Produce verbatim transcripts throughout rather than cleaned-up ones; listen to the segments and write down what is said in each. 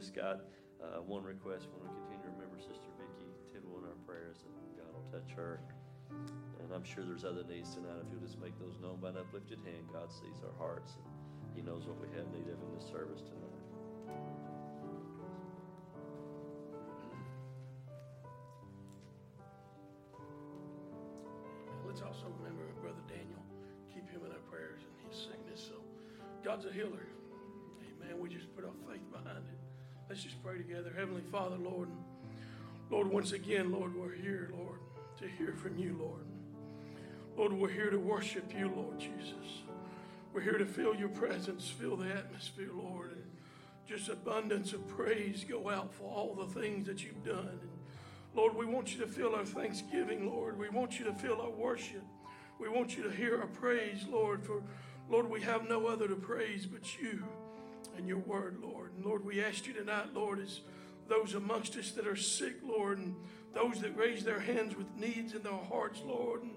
just got uh, one request. We want to continue to remember Sister Vicky Tibble in our prayers, and God will touch her. And I'm sure there's other needs tonight. If you'll just make those known by an uplifted hand, God sees our hearts, and He knows what we have need of in this service tonight. Let's also remember Brother Daniel. Keep him in our prayers and his sickness. So God's a healer. Amen. We just put our faith behind it. Let's just pray together. Heavenly Father, Lord. Lord, once again, Lord, we're here, Lord, to hear from you, Lord. Lord, we're here to worship you, Lord Jesus. We're here to feel your presence, feel the atmosphere, Lord. And just abundance of praise go out for all the things that you've done. And Lord, we want you to feel our thanksgiving, Lord. We want you to feel our worship. We want you to hear our praise, Lord, for, Lord, we have no other to praise but you and your word, Lord. And, Lord, we ask you tonight, Lord, as those amongst us that are sick, Lord, and those that raise their hands with needs in their hearts, Lord, and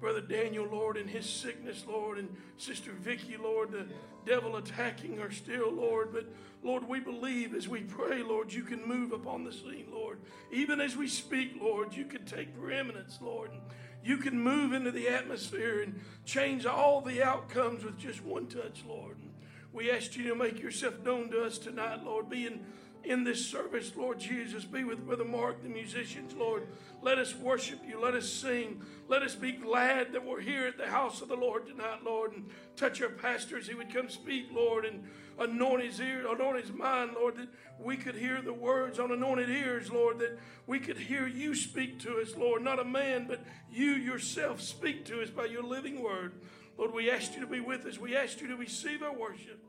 Brother Daniel, Lord, in his sickness, Lord, and Sister Vicky, Lord, the yes. devil attacking her still, Lord. But, Lord, we believe as we pray, Lord, you can move upon the scene, Lord. Even as we speak, Lord, you can take preeminence, Lord. And you can move into the atmosphere and change all the outcomes with just one touch, Lord. And we ask you to make yourself known to us tonight, Lord, being in this service, Lord Jesus. Be with Brother Mark, the musicians, Lord. Let us worship you. Let us sing. Let us be glad that we're here at the house of the Lord tonight, Lord. And touch our pastor as he would come speak, Lord. And anoint his ear, anoint his mind, Lord, that we could hear the words on anointed ears, Lord. That we could hear you speak to us, Lord. Not a man, but you yourself speak to us by your living word. Lord, we ask you to be with us. We ask you to receive our worship.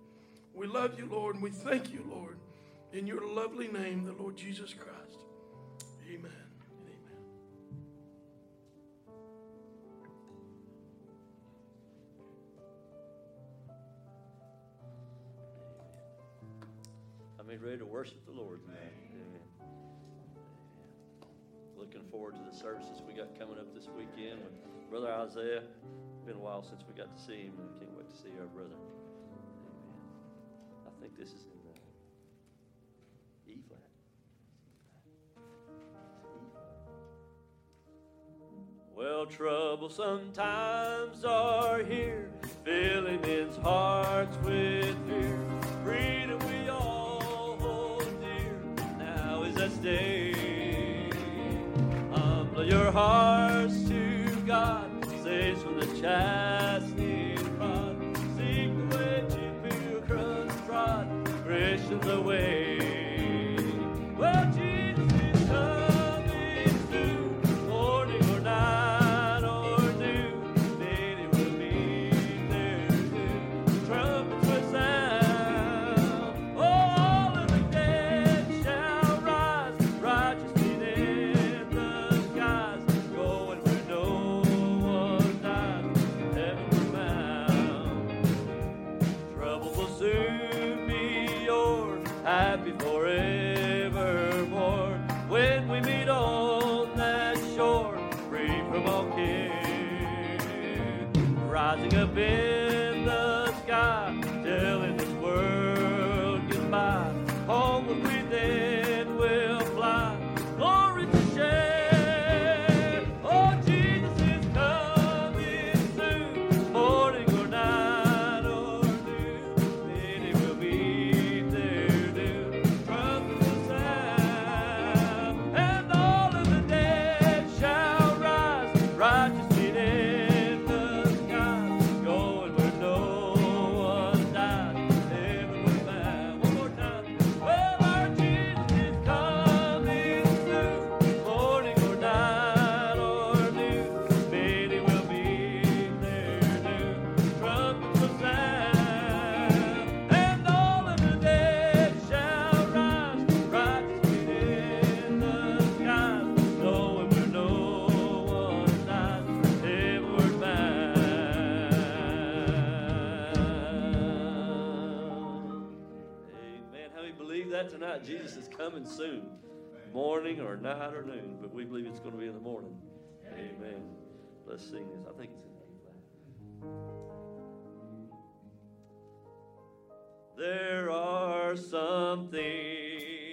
We love you, Lord, and we thank you, Lord. In your lovely name, the Lord Jesus Christ. Amen. Amen. I mean, ready to worship the Lord tonight. Amen. Amen. Looking forward to the services we got coming up this weekend with Brother Isaiah. It's been a while since we got to see him, and I can't wait to see our brother. Amen. I think this is in the E flat. Well, troublesome times are here, filling men's hearts with fear. Freedom we all hold dear, now is that day. Humble your hearts to God, saves from the chastening rod. Seek the way to feel crushed trod, Christians away. Well, Jesus is coming soon, morning or night or noon, then it will be there soon. The trumpets will sound, oh, all of the dead shall rise, righteousness in the skies, going where no one dies, heaven will bound. Trouble will soon be yours, happy forever. When we meet on that shore, free from all care, rising up in the sky, telling this world goodbye. Homeward we then will fly, glory to share. Jesus is coming soon, morning or night or noon, but we believe it's going to be in the morning. Amen. Let's sing this. I think it's in A flat. There are some things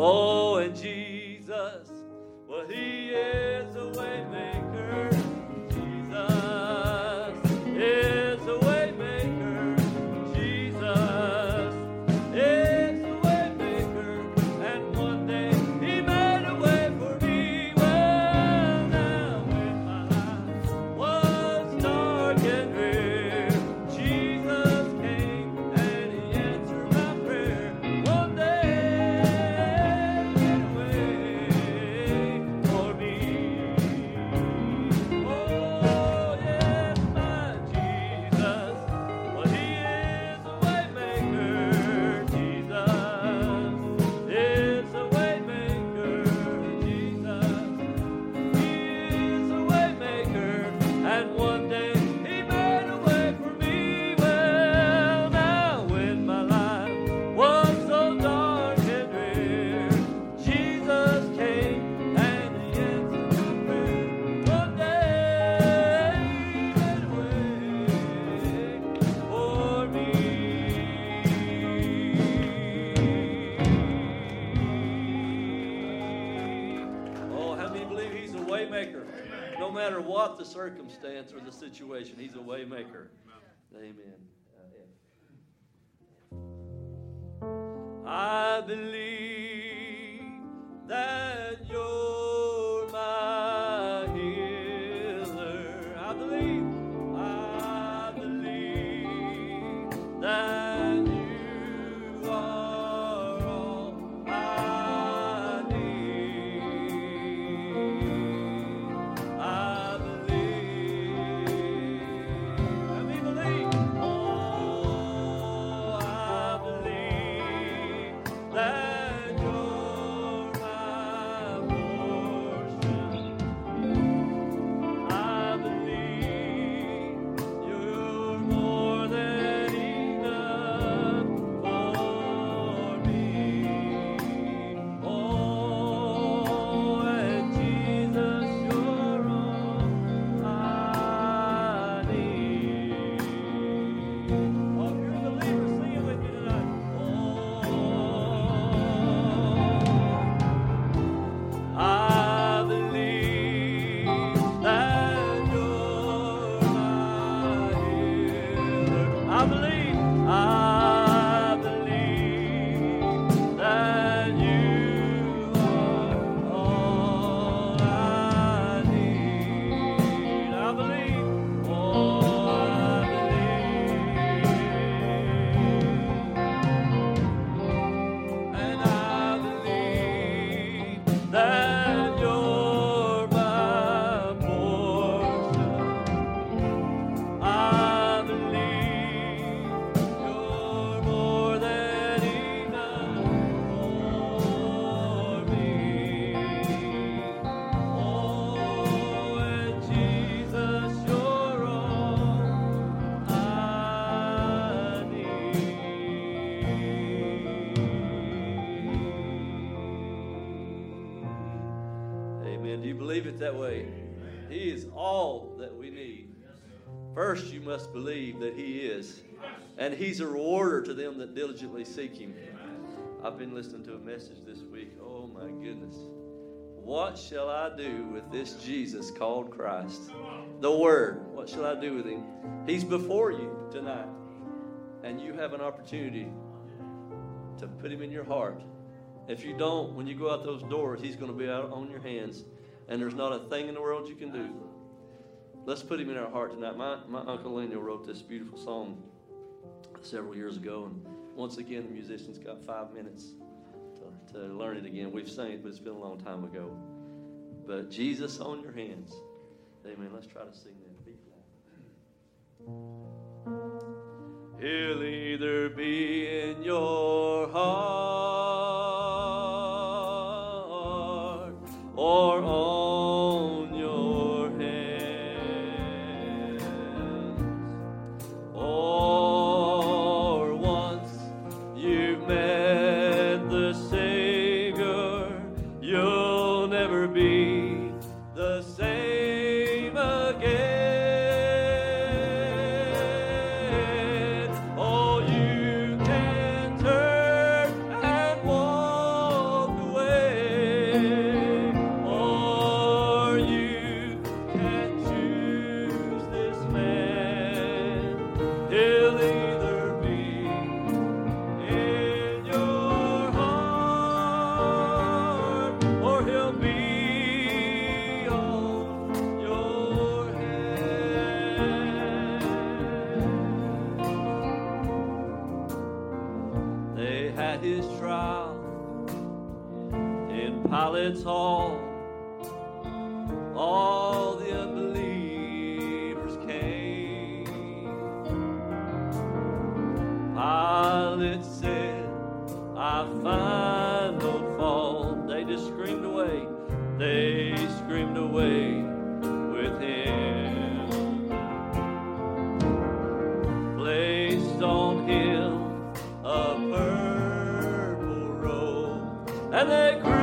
Oh, and Jesus, well, he is a way maker. Jesus is a way maker. Jesus is a way maker. And one day he made a way for me. Well, now when my life was dark and drear, Jesus came and he answered my prayer. One day he made a way for me. Oh, yes, my Jesus. Well, he is a way maker. Jesus is a way maker. Jesus. He is a way maker, and one day he made a way for me. Well, now when my life was so dark and drear, Jesus came and he answered my prayer. One day he made a way for me. Oh, how many believe he's a way maker? No matter what the circumstance or the situation, he's a way maker. Amen. I believe that you're my healer. I believe, I believe that you are all I need. I believe. Let me believe. Oh, I believe that you're my portion. I believe you're more than enough for me. Oh, and Jesus, you're all I need. Oh, if you're a believer, sing it with me tonight. Oh, I believe that you're my healer. I believe, I believe that you are all I need. I believe, oh, I believe. And I believe that you're my portion. I believe you're more than enough for me. Oh, and Jesus, you're all I need. Amen. Do you believe it that way? He is all that we need. First, you must believe that he is. And he's a rewarder to them that diligently seek him. I've been listening to a message this week. Oh, my goodness. What shall I do with this Jesus called Christ? The Word. What shall I do with him? He's before you tonight. And you have an opportunity to put him in your heart. If you don't, when you go out those doors, he's going to be out on your hands, and there's not a thing in the world you can do. Let's put him in our heart tonight. My, my Uncle Leno wrote this beautiful song several years ago, and once again, the musicians got five minutes to, to learn it again. We've sung it, but it's been a long time ago. But Jesus on your hands. Amen. Let's try to sing that. Be glad. He'll either be in your heart or on your hands, or once you've met the Savior, you'll never be the same again. his trial in Pilate's hall. All the unbelievers came. Pilate said, I find no fault. They just screamed away. They screamed away with him. Placed on him a purple robe, and they crucified.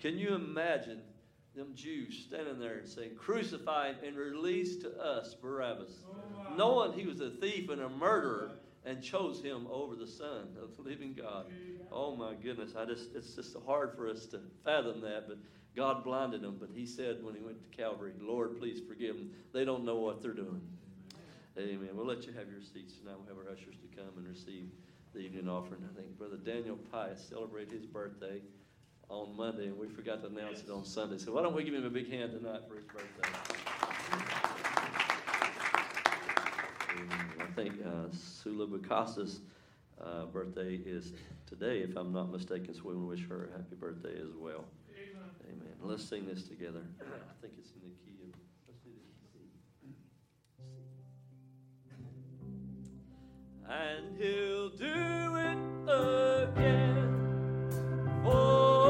Can you imagine them Jews standing there and saying, crucify him and release to us Barabbas? Oh, wow. Knowing he was a thief and a murderer, and chose him over the Son of the living God. Oh my goodness, I just it's just hard for us to fathom that, but God blinded them. But he said when he went to Calvary, Lord, please forgive them. They don't know what they're doing. Amen. Amen. We'll let you have your seats tonight. We'll have our ushers to come and receive the evening offering. I think Brother Daniel Pius celebrated his birthday on Monday, and we forgot to announce it on Sunday. So why don't we give him a big hand tonight for his birthday? And I think uh, Sula Bukasa's uh, birthday is today, if I'm not mistaken, so we want to wish her a happy birthday as well. Amen. Amen. Let's sing this together. I think it's in the key of... Let's do this. And he'll do it again. Oh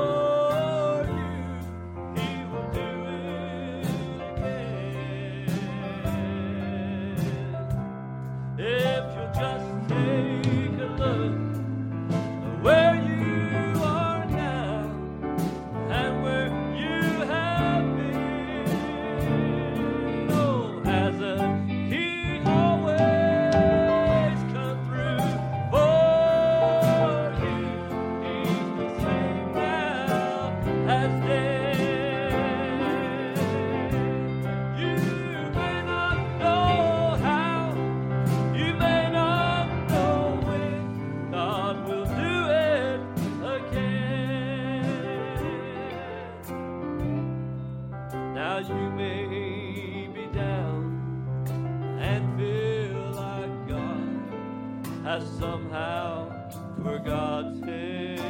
over God's head,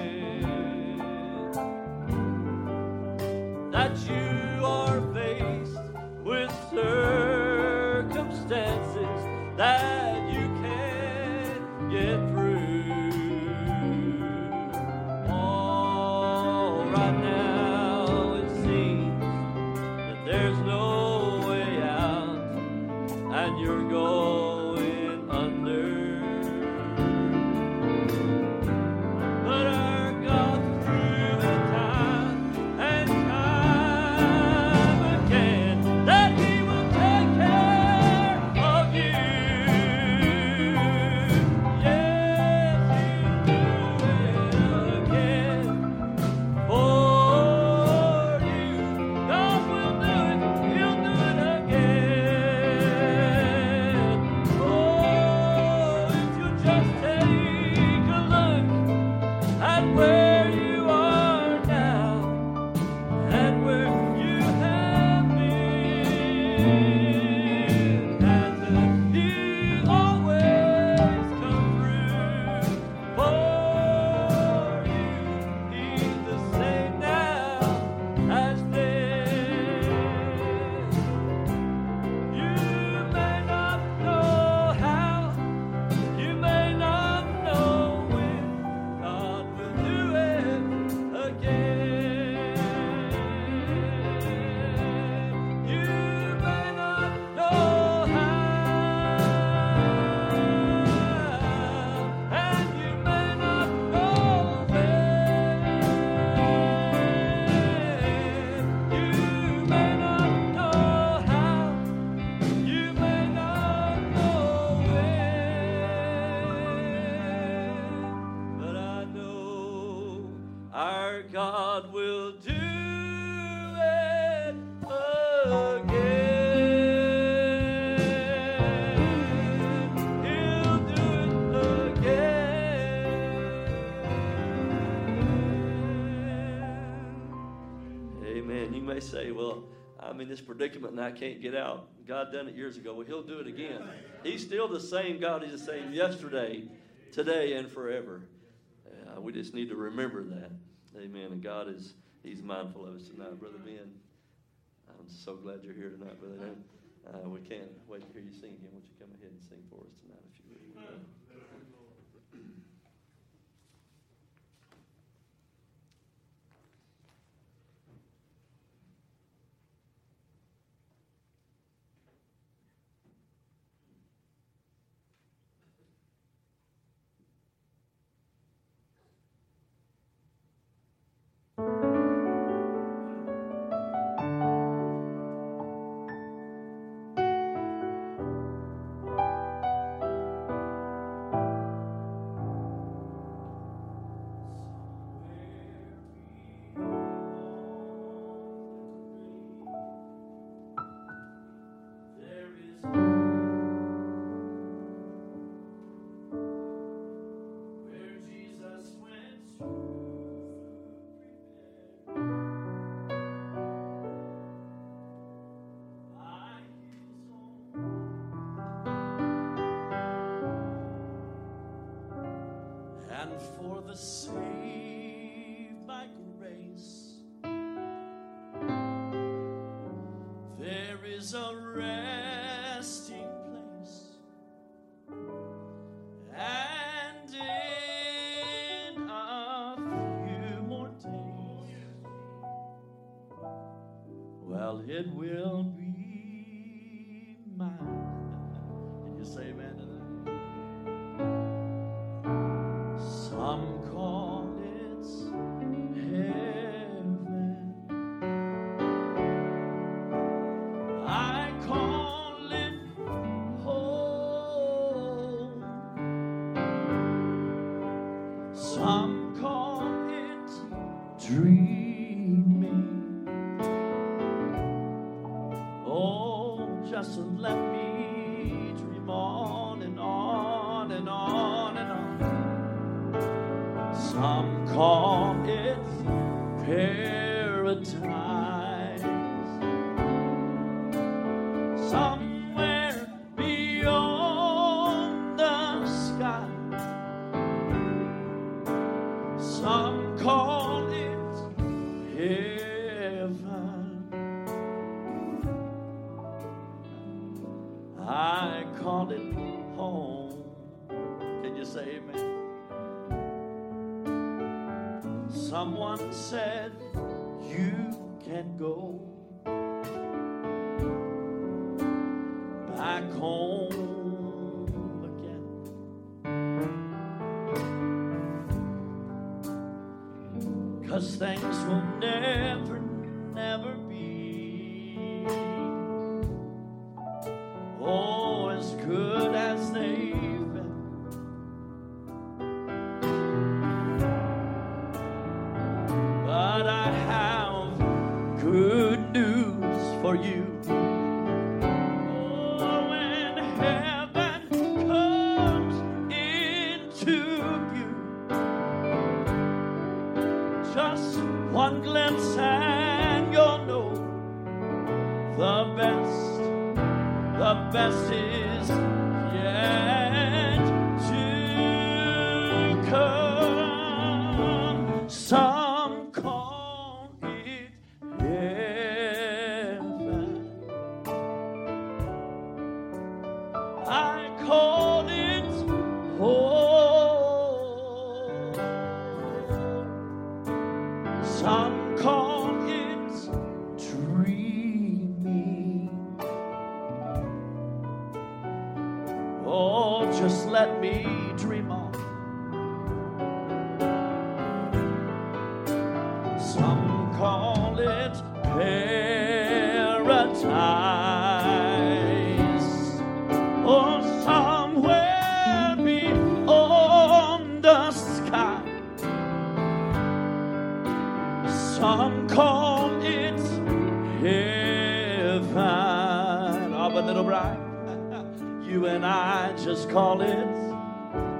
that you are faced with circumstances that you can't get through. Oh, right now it seems that there's no way out, and you're going say, well, I'm in this predicament and I can't get out. God done it years ago. Well, he'll do it again. He's still the same God. He's the same yesterday, today, and forever. Uh, we just need to remember that. Amen. And God is, he's mindful of us tonight. Brother Ben, I'm so glad you're here tonight, Brother Ben. Uh, we can't wait to hear you sing again. Won't you come ahead and sing for us tonight if you would? And for the saved by grace, there is a resting place and in a few more days, well, it will be mine. Can you say amen to that? Some call it heaven, I call it home. Some call it dreaming. Oh, just let me dream on and on and on and on. Some call it paradise, somewhere beyond the sky, Some call it heaven. I call it home. Can you say amen? Someone said you can go back home. Cause things will never, never be oh, as good as they've been. But I have good news for you. Best is yet to come. Some call it heaven. I call it home. Some call it dream. Oh, just let me dream on. Some call it paradise. Oh, somewhere beyond the sky. Some call it heaven. Oh, but little bride. You and I just call it,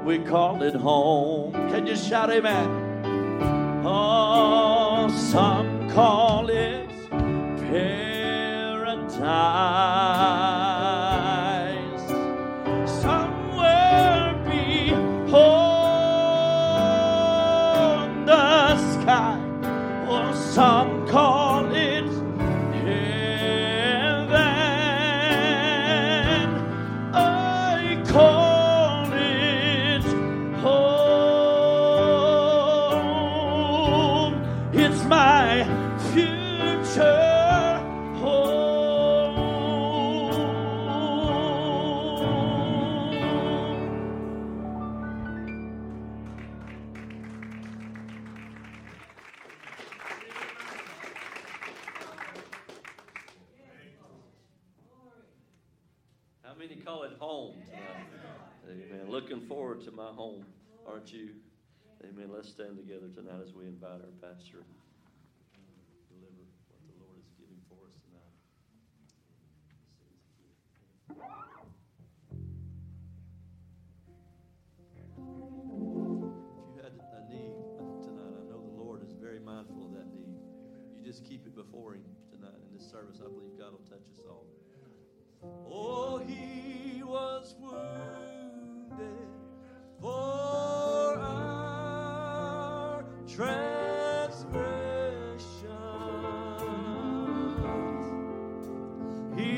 we call it home. Can you shout amen? Oh, some call it paradise. Somewhere beyond the sky. Or oh, some call it to my home, aren't you? Amen. Let's stand together tonight as we invite our pastor to deliver what the Lord is giving for us tonight. If you had a need tonight, I know the Lord is very mindful of that need. You just keep it before Him tonight in this service. I believe God will touch us all. Oh, He was wounded for our transgressions, He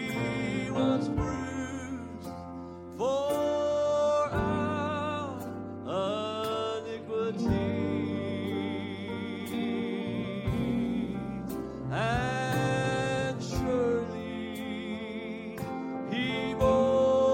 was bruised for our iniquities, and surely He bore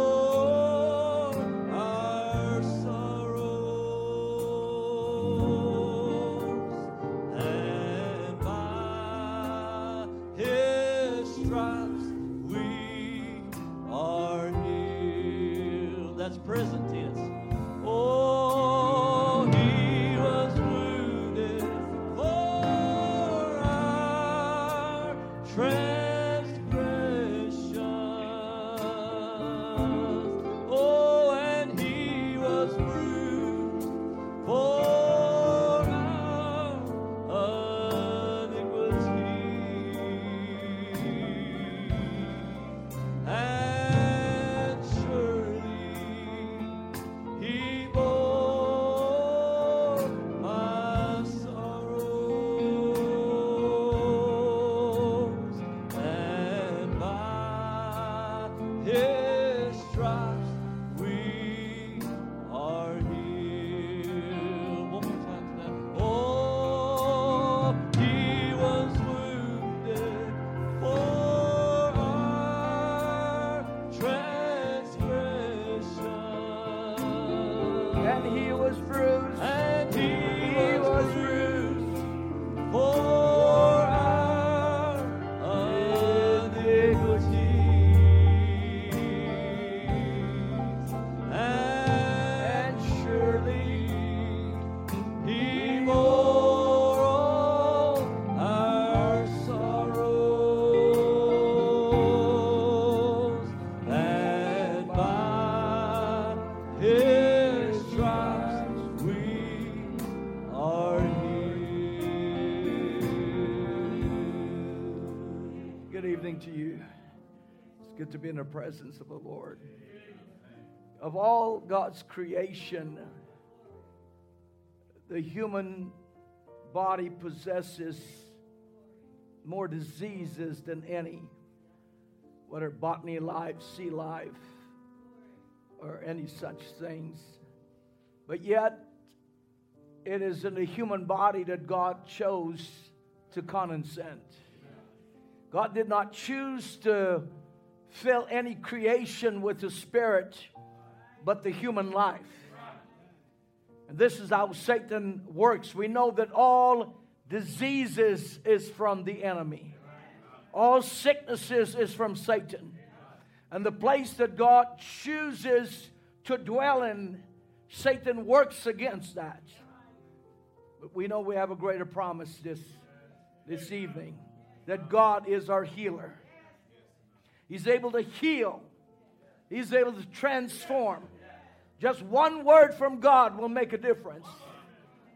to you. It's good to be in the presence of the Lord. Of all God's creation, the human body possesses more diseases than any, whether botany life, sea life, or any such things. But yet, it is in the human body that God chose to condescend. God did not choose to fill any creation with the spirit, but the human life. And this is how Satan works. We know that all diseases is from the enemy. All sicknesses is from Satan. And the place that God chooses to dwell in, Satan works against that. But we know we have a greater promise this, this evening, that God is our healer. He's able to heal. He's able to transform. Just one word from God will make a difference.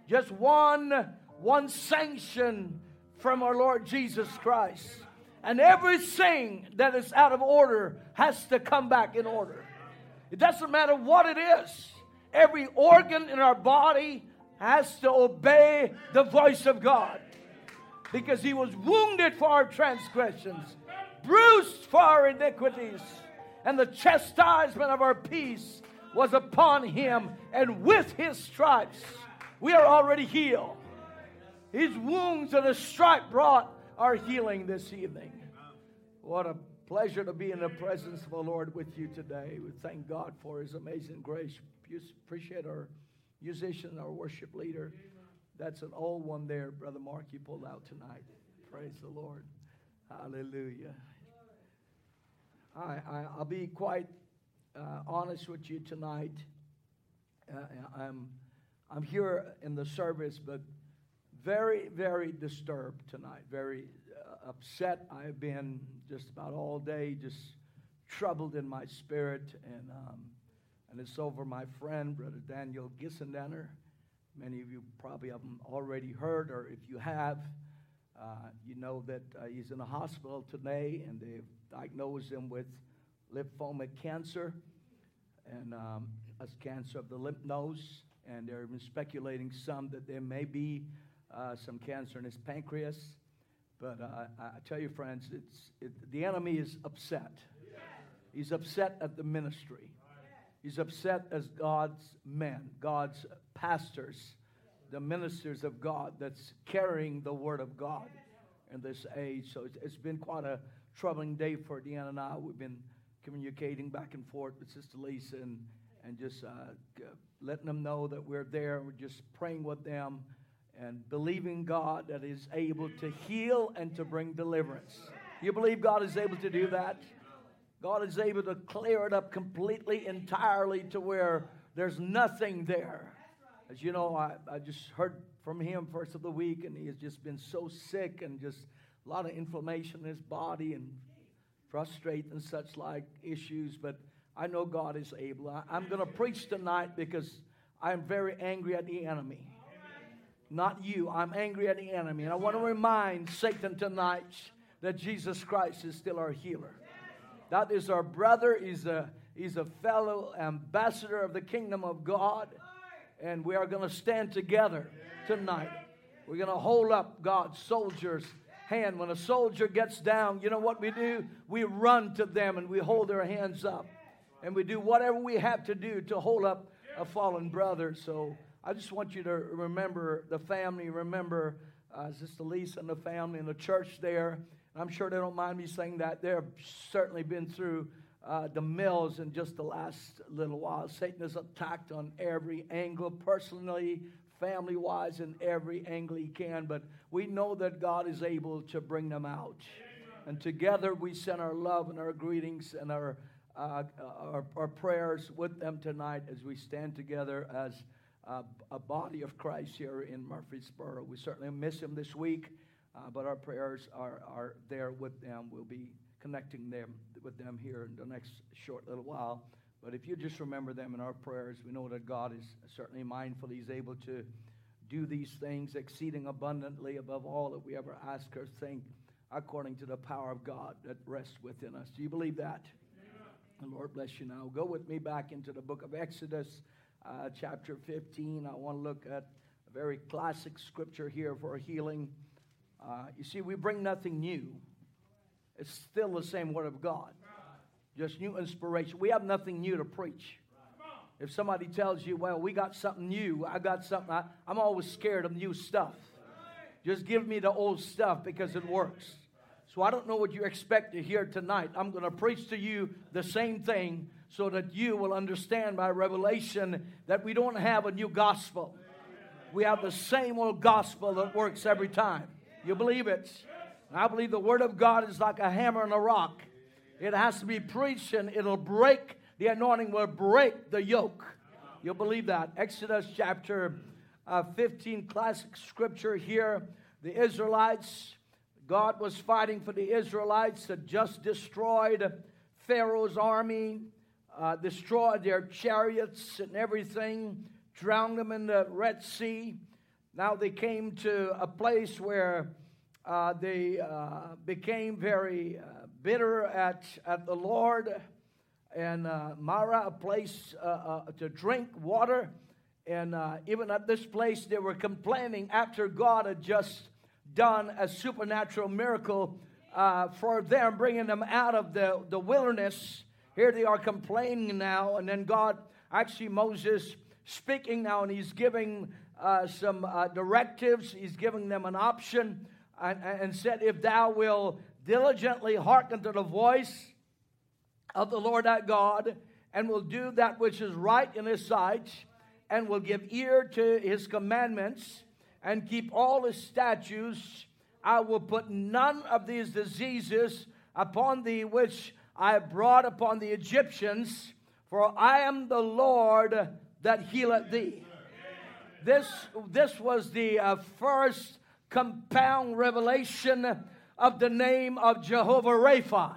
Just one, one sanction from our Lord Jesus Christ. And everything that is out of order has to come back in order. It doesn't matter what it is. Every organ in our body has to obey the voice of God, because he was wounded for our transgressions, bruised for our iniquities, and the chastisement of our peace was upon him, and with his stripes we are already healed. His wounds and his stripe brought our healing this evening. What a pleasure to be in the presence of the Lord with you today. We thank God for his amazing grace. Appreciate our musician, our worship leader. That's an old one there, Brother Mark, you pulled out tonight. Praise the Lord. Hallelujah. I, I, I'll be quite uh, honest with you tonight. Uh, I'm, I'm here in the service, but very, very disturbed tonight. Very uh, upset. I've been just about all day, just troubled in my spirit, and um, and it's over my friend, Brother Daniel Gissendanner. Many of you probably have already heard, or if you have, uh, you know that uh, he's in the hospital today, and they've diagnosed him with lymphomic cancer, and um, that's cancer of the lymph nodes, and they're even speculating some that there may be uh, some cancer in his pancreas. But uh, I tell you, friends, it's it, the enemy is upset. He's upset at the ministry. He's upset as God's men, God's pastors, the ministers of God that's carrying the word of God in this age. So it's, it's been quite a troubling day for Deanna and I. We've been communicating back and forth with Sister Lisa and, and just uh, letting them know that we're there. We're just praying with them and believing God that is able to heal and to bring deliverance. You believe God is able to do that? God is able to clear it up completely, entirely, to where there's nothing there. As you know, I, I just heard from him first of the week, and he has just been so sick, and just a lot of inflammation in his body, and frustrated and such like issues. But I know God is able. I, I'm going to preach tonight because I'm very angry at the enemy. Not you. I'm angry at the enemy. And I want to remind Satan tonight that Jesus Christ is still our healer. That is our brother. He's a, he's a fellow ambassador of the kingdom of God. And we are going to stand together tonight. We're going to hold up God's soldier's hand. When a soldier gets down, you know what we do? We run to them and we hold their hands up. And we do whatever we have to do to hold up a fallen brother. So I just want you to remember the family. Remember uh, Sister Lisa and the family and the church there. I'm sure they don't mind me saying that. They've certainly been through uh, the mills in just the last little while. Satan has attacked on every angle, personally, family-wise, in every angle he can. But we know that God is able to bring them out. And together we send our love and our greetings and our, uh, our, our prayers with them tonight as we stand together as uh, a body of Christ here in Murfreesboro. We certainly miss him this week. Uh, but our prayers are, are there with them. We'll be connecting them with them here in the next short little while. But if you just remember them in our prayers, we know that God is certainly mindful. He's able to do these things exceeding abundantly above all that we ever ask or think, according to the power of God that rests within us. Do you believe that? Amen. The Lord bless you now. Go with me back into the book of Exodus, uh, chapter fifteen. I want to look at a very classic scripture here for healing. Uh, you see, we bring nothing new. It's still the same word of God. Just new inspiration. We have nothing new to preach. If somebody tells you, well, we got something new, I got something, I, I'm always scared of new stuff. Just give me the old stuff because it works. So I don't know what you expect to hear tonight. I'm going to preach to you the same thing so that you will understand by revelation that we don't have a new gospel. We have the same old gospel that works every time. You believe it? And I believe the word of God is like a hammer and a rock. It has to be preached and it'll break. The anointing will break the yoke. You'll believe that. Exodus chapter uh, fifteen, classic scripture here. The Israelites, God was fighting for the Israelites that just destroyed Pharaoh's army, uh, destroyed their chariots and everything, drowned them in the Red Sea. Now they came to a place where uh, they uh, became very uh, bitter at, at the Lord. And uh, Marah, a place uh, uh, to drink water. And uh, even at this place, they were complaining after God had just done a supernatural miracle uh, for them, bringing them out of the, the wilderness. Here they are complaining now. And then God, actually Moses speaking now, and he's giving uh, some uh, directives. He's giving them an option and, and said, if thou will diligently hearken to the voice of the Lord our God, and will do that which is right in his sight, and will give ear to his commandments, and keep all his statutes, I will put none of these diseases upon thee which I brought upon the Egyptians, for I am the Lord that healeth thee. This, this was the uh, first compound revelation of the name of Jehovah Rapha.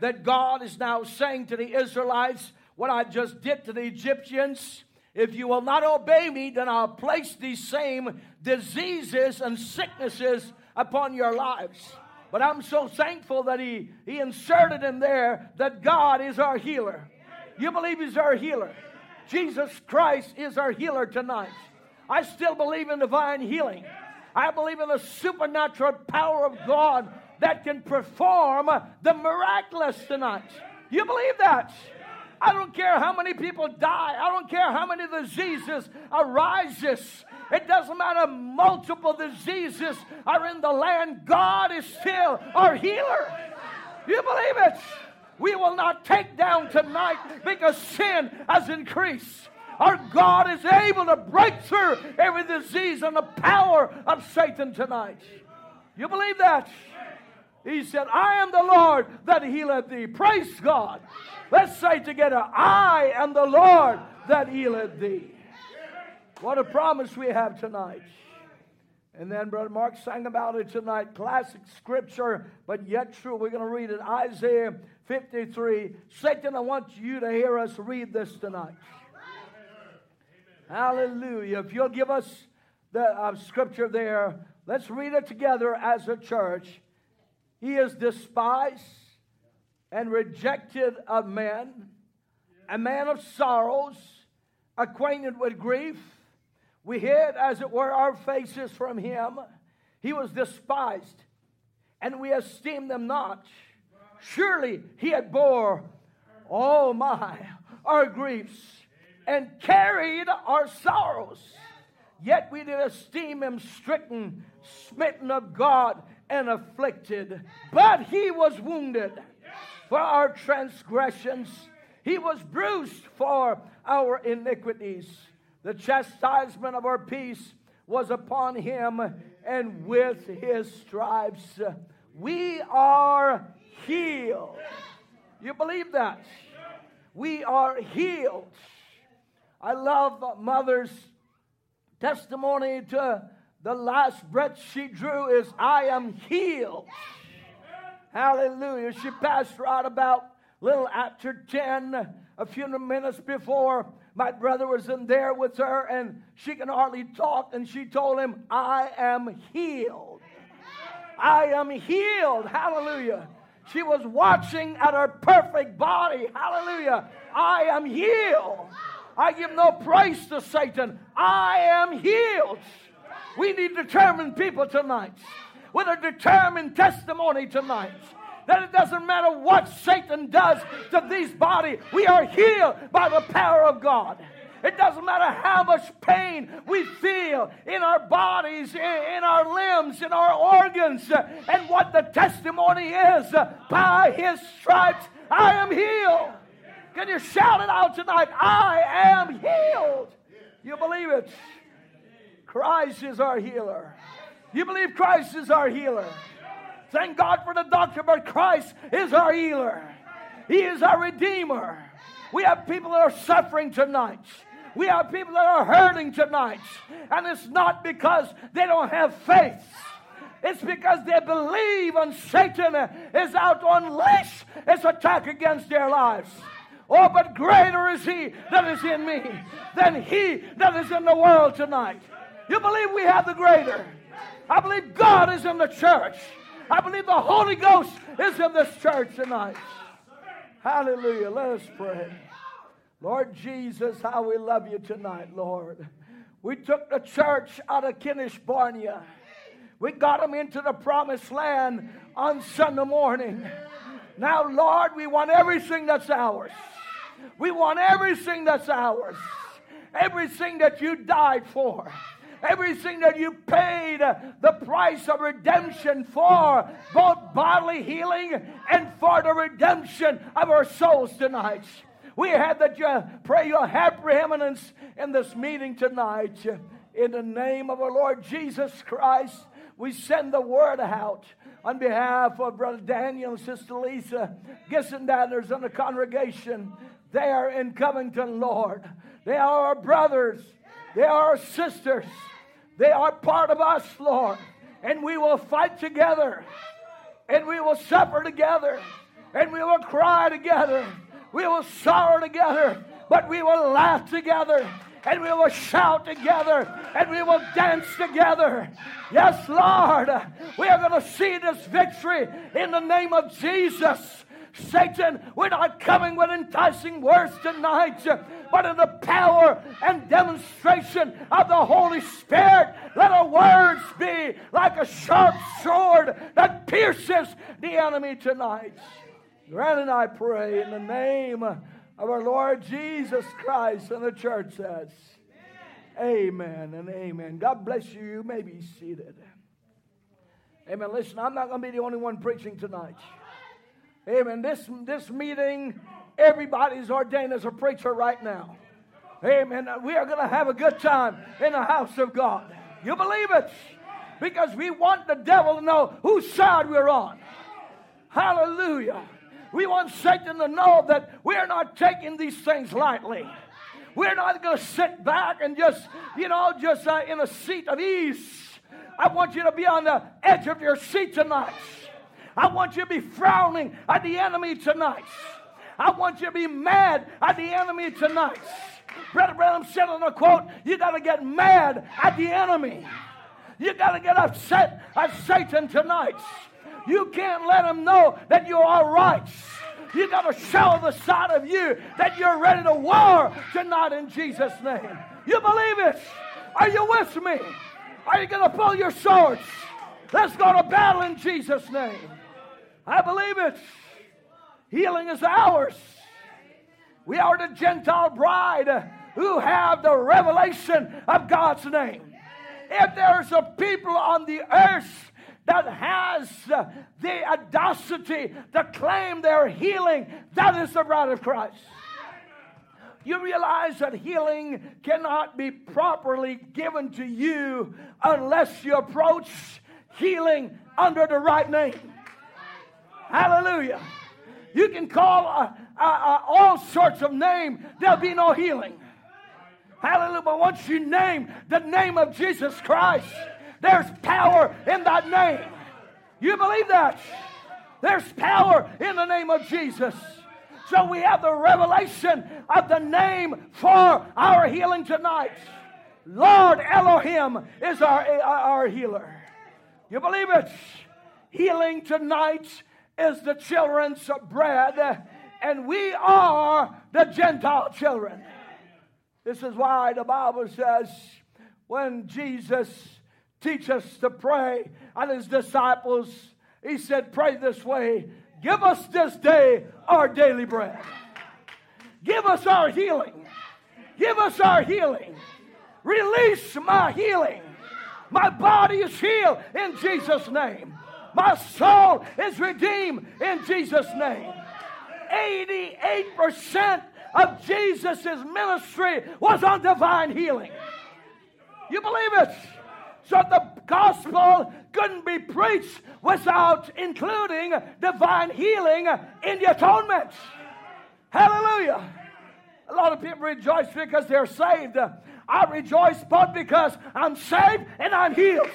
That God is now saying to the Israelites, what I just did to the Egyptians, if you will not obey me, then I'll place these same diseases and sicknesses upon your lives. But I'm so thankful that he, he inserted in there that God is our healer. You believe he's our healer? Jesus Christ is our healer tonight. I still believe in divine healing. I believe in the supernatural power of God that can perform the miraculous tonight. You believe that? I don't care how many people die. I don't care how many diseases arises. It doesn't matter. Multiple diseases are in the land. God is still our healer. You believe it? We will not take down tonight because sin has increased. Our God is able to break through every disease and the power of Satan tonight. You believe that? He said, I am the Lord that healeth thee. Praise God. Let's say together, I am the Lord that healeth thee. What a promise we have tonight. And then Brother Mark sang about it tonight. Classic scripture, but yet true. We're going to read it. Isaiah fifty-three. Satan, I want you to hear us read this tonight. Hallelujah. If you'll give us the uh, scripture there, let's read it together as a church. He is despised and rejected of men, a man of sorrows, acquainted with grief. We hid, as it were, our faces from him. He was despised, and we esteemed him not. Surely he had bore, oh my, our griefs, and carried our sorrows. Yet we did esteem him stricken, smitten of God, and afflicted. But he was wounded for our transgressions. He was bruised for our iniquities. The chastisement of our peace was upon him, and with his stripes we are healed. You believe that? We are healed. I love Mother's testimony to the last breath she drew is, I am healed. Hallelujah. She passed right about a little after ten, a few minutes before. My brother was in there with her, and she can hardly talk, and she told him, I am healed. I am healed. Hallelujah. She was watching at her perfect body. Hallelujah. I am healed. I give no praise to Satan. I am healed. We need determined people tonight with a determined testimony tonight. That it doesn't matter what Satan does to this body. We are healed by the power of God. It doesn't matter how much pain we feel in our bodies, in our limbs, in our organs, and what the testimony is. By His stripes, I am healed. Can you shout it out tonight? I am healed. You believe it? Christ is our healer. You believe Christ is our healer? Thank God for the doctor, but Christ is our healer. He is our redeemer. We have people that are suffering tonight. We have people that are hurting tonight. And it's not because they don't have faith. It's because they believe and Satan is out to unleash his attack against their lives. Oh, but greater is He that is in me than he that is in the world tonight. You believe we have the greater. I believe God is in the church. I believe the Holy Ghost is in this church tonight. Hallelujah. Let us pray. Lord Jesus, how we love you tonight, Lord. We took the church out of Kadesh Barnea. We got them into the promised land on Sunday morning. Now, Lord, we want everything that's ours. We want everything that's ours. Everything that you died for. Everything that you paid the price of redemption for, both bodily healing and for the redemption of our souls tonight. We have that you pray your apprehendance in this meeting tonight. In the name of our Lord Jesus Christ, we send the word out on behalf of Brother Daniel and Sister Lisa Gissendanner and the congregation there in Covington, Lord. They are our brothers. They are our sisters. They are part of us, Lord, and we will fight together, and we will suffer together, and we will cry together, we will sorrow together, but we will laugh together, and we will shout together, and we will dance together. Yes, Lord, we are going to see this victory in the name of Jesus. Satan, we're not coming with enticing words tonight, but in the power and demonstration of the Holy Spirit, let our words be like a sharp sword that pierces the enemy tonight. Grant and I pray in the name of our Lord Jesus Christ, and the church says, amen and amen. God bless you. You may be seated. Amen. Listen, I'm not going to be the only one preaching tonight. Amen. This this meeting, everybody's ordained as a preacher right now. Amen. We are going to have a good time in the house of God. You believe it? Because we want the devil to know whose side we're on. Hallelujah. We want Satan to know that we're not taking these things lightly. We're not going to sit back and just, you know, just uh, in a seat of ease. I want you to be on the edge of your seat tonight. I want you to be frowning at the enemy tonight. I want you to be mad at the enemy tonight. Brother Branham said in a quote, you got to get mad at the enemy. You got to get upset at Satan tonight. You can't let him know that you're all right. You got to show the side of you that you're ready to war tonight in Jesus' name. You believe it? Are you with me? Are you going to pull your swords? Let's go to battle in Jesus' name. I believe it. Healing is ours. We are the Gentile bride who have the revelation of God's name. If there's a people on the earth that has the audacity to claim their healing, that is the bride of Christ. You realize that healing cannot be properly given to you unless you approach healing under the right name. Hallelujah. You can call uh, uh, uh, all sorts of names. There'll be no healing. Hallelujah. But once you name the name of Jesus Christ, there's power in that name. You believe that? There's power in the name of Jesus. So we have the revelation of the name for our healing tonight. Lord Elohim is our, our healer. You believe it? healing tonight is the children's bread, and we are the Gentile children. This is why the Bible says when Jesus teaches us to pray and his disciples, he said, pray this way, give us this day our daily bread. Give us our healing. Give us our healing. Release my healing. My body is healed in Jesus' name. My soul is redeemed in Jesus' name. eighty-eight percent of Jesus' ministry was on divine healing. You believe it? So the gospel couldn't be preached without including divine healing in the atonement. Hallelujah. A lot of people rejoice because they're saved. I rejoice but because I'm saved and I'm healed.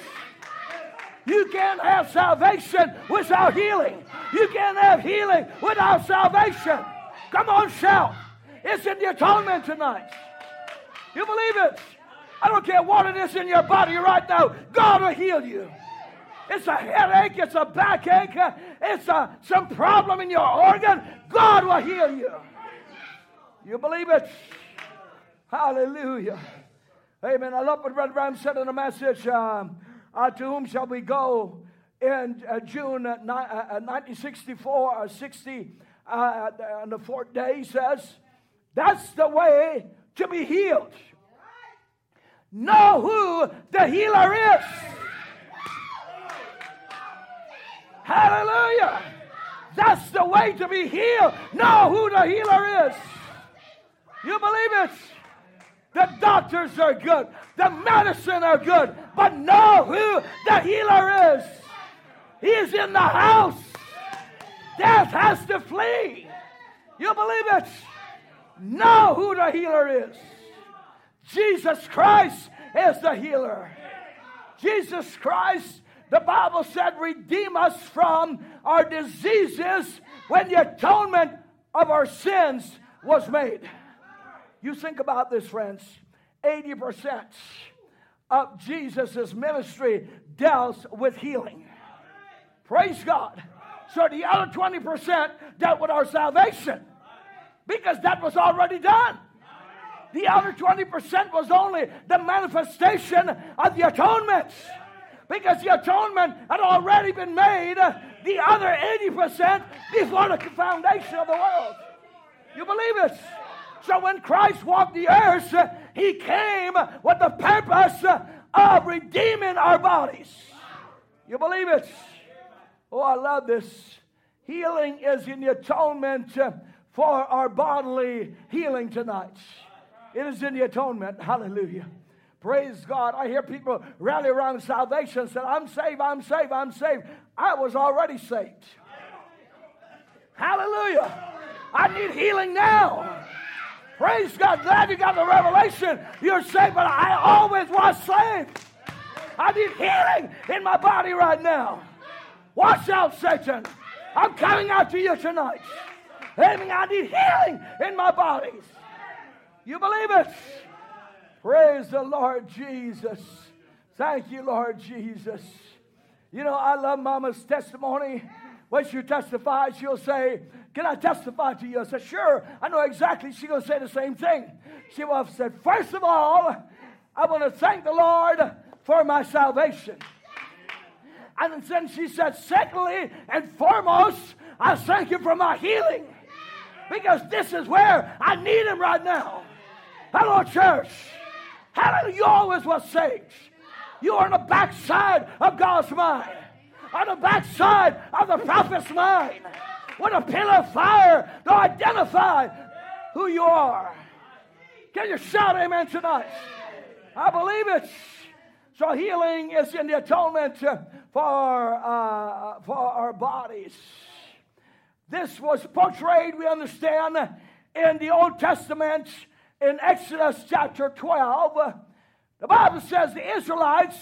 You can't have salvation without healing. You can't have healing without salvation. Come on, shout. It's in the atonement tonight. You believe it? I don't care what it is in your body right now. God will heal you. It's a headache. It's a backache. It's a, some problem in your organ. God will heal you. You believe it? Hallelujah. Amen. I love what Brother Branham said in the message. Um, uh, to whom shall we go? In uh, June uh, ni- uh, nineteen sixty-four or sixty, uh, on the fourth day, he says, that's the way to be healed. Know who the healer is. Hallelujah. That's the way to be healed. Know who the healer is. You believe it? The doctors are good. The medicine are good. But know who the healer is. He's in the house. Death has to flee. You believe it? Know who the healer is. Jesus Christ is the healer. Jesus Christ, the Bible said, redeem us from our diseases when the atonement of our sins was made. You think about this, friends. eighty percent of Jesus' ministry dealt with healing. Praise God. So the other twenty percent dealt with our salvation because that was already done. The other twenty percent was only the manifestation of the atonement. Because the atonement had already been made, the other eighty percent before the foundation of the world. You believe it? So when Christ walked the earth, he came with the purpose of redeeming our bodies. You believe it? Oh, I love this. Healing is in the atonement for our bodily healing tonight. It is in the atonement. Hallelujah. Praise God. I hear people rally around salvation and say, I'm saved, I'm saved, I'm saved. I was already saved. Hallelujah. I need healing now. Praise God. Glad you got the revelation. You're saved, but I always was saved. I need healing in my body right now. Watch out, Satan. I'm coming out to you tonight. Amen. I need healing in my body. You believe it? Praise the Lord Jesus. Thank you, Lord Jesus. You know, I love Mama's testimony. When she testifies, she'll say, can I testify to you? I said, sure. I know exactly. She's going to say the same thing. She will have said, first of all, I want to thank the Lord for my salvation. And then she said, secondly and foremost, I thank you for my healing. Because this is where I need him right now. Hello, church. Hallelujah. You always was saved. You are on the backside of God's mind. On the backside of the prophet's mind. With a pillar of fire to identify who you are. Can you shout amen tonight? I believe it. So healing is in the atonement for, uh, for our bodies. This was portrayed, we understand, in the Old Testament in Exodus chapter twelve. The Bible says the Israelites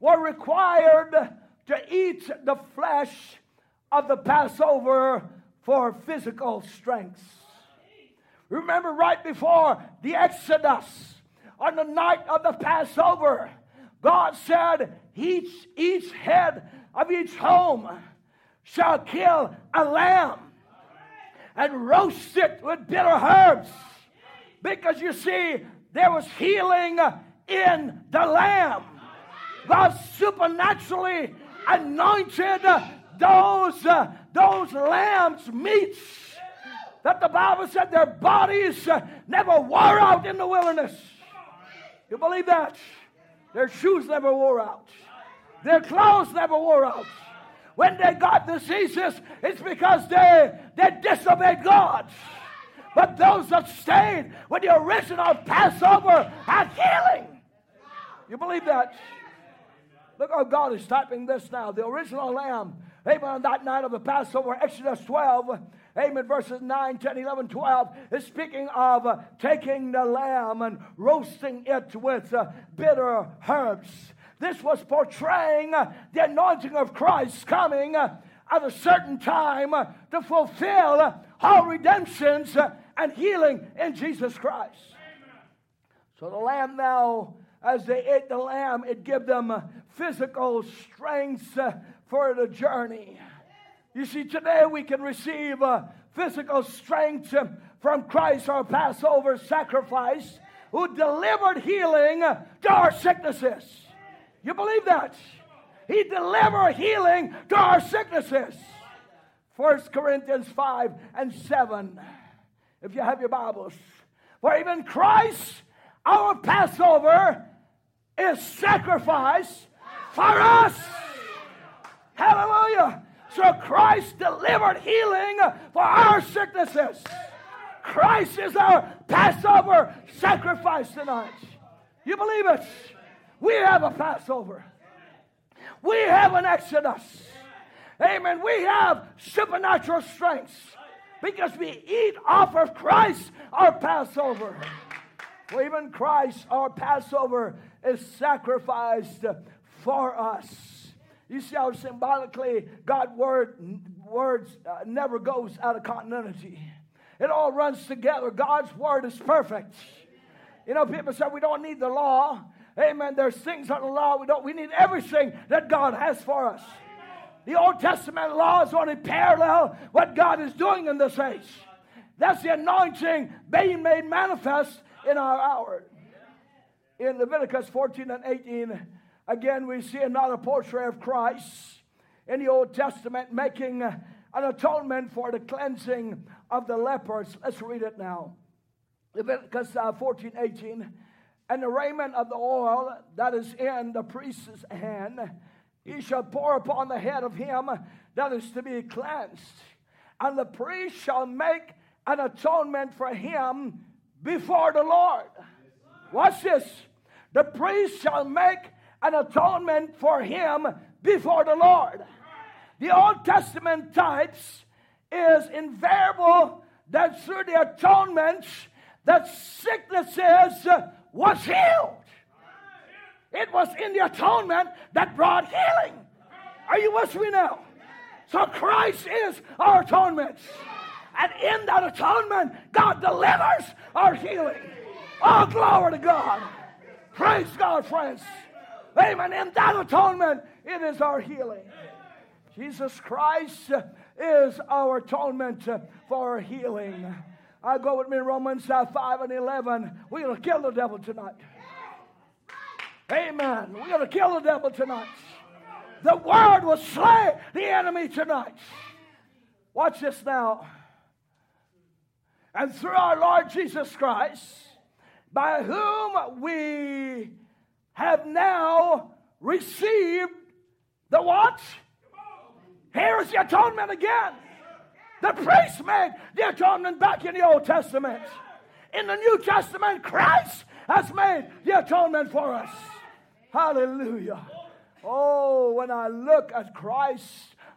were required to eat the flesh of the Passover for physical strength. Remember, right before the Exodus, on the night of the Passover, God said, each, each head of each home shall kill a lamb and roast it with bitter herbs. Because you see, there was healing in the lamb. God supernaturally anointed those, uh, those lambs' meats that the Bible said their bodies uh, never wore out in the wilderness. You believe that? Their shoes never wore out. Their clothes never wore out. When they got diseases, it's because they, they disobeyed God. But those that stayed with the original Passover had healing. You believe that? Look how God is typing this now. The original lamb, amen, on that night of the Passover, Exodus twelve, amen, verses nine, ten, eleven, twelve, is speaking of uh, taking the lamb and roasting it with uh, bitter herbs. This was portraying uh, the anointing of Christ coming uh, at a certain time uh, to fulfill uh, all redemptions uh, and healing in Jesus Christ. Amen. So the lamb now, as they ate the lamb, it gave them uh, physical strength uh, for the journey. You see, today we can receive uh, physical strength uh, from Christ, our Passover sacrifice, who delivered healing uh, to our sicknesses. You believe that? He delivered healing to our sicknesses. First Corinthians five and seven, if you have your Bibles. For even Christ, our Passover, is sacrificed for us. Hallelujah. So Christ delivered healing for our sicknesses. Christ is our Passover sacrifice tonight. You believe it? We have a Passover. We have an Exodus. Amen. We have supernatural strengths because we eat off of Christ, our Passover. For even Christ, our Passover, is sacrificed for us. You see how symbolically God's word words uh, never goes out of continuity. It all runs together. God's word is perfect. You know, people say we don't need the law. Amen. There's things on the law we don't. We need everything that God has for us. The Old Testament laws only parallel what God is doing in this age. That's the anointing being made manifest in our hour. In Leviticus fourteen and eighteen, again we see another portrait of Christ in the Old Testament making an atonement for the cleansing of the lepers. Let's read it now. Leviticus fourteen, eighteen. And the raiment of the oil that is in the priest's hand, he shall pour upon the head of him that is to be cleansed. And the priest shall make an atonement for him before the Lord. Watch this. The priest shall make an atonement for him before the Lord. The Old Testament types is invariable that through the atonement that sicknesses was healed. It was in the atonement that brought healing. Are you with me now? So Christ is our atonement. And in that atonement, God delivers our healing. Oh, glory to God. Praise God, friends. Amen. In that atonement, it is our healing. Jesus Christ is our atonement for our healing. I go with me, Romans five and eleven. We're going to kill the devil tonight. Amen. We're going to kill the devil tonight. The word will slay the enemy tonight. Watch this now. And through our Lord Jesus Christ, by whom we have now received the what? Here is the atonement again. The priest made the atonement back in the Old Testament. In the New Testament, Christ has made the atonement for us. Hallelujah. Oh, when I look at Christ,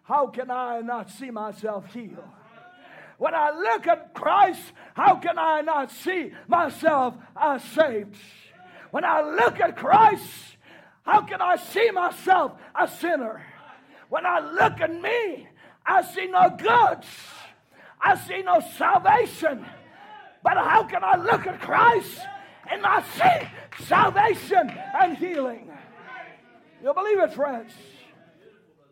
how can I not see myself healed? When I look at Christ, how can I not see myself as saved? When I look at Christ, how can I see myself a sinner? When I look at me, I see no goods. I see no salvation. But how can I look at Christ and not see salvation and healing? You believe it, friends?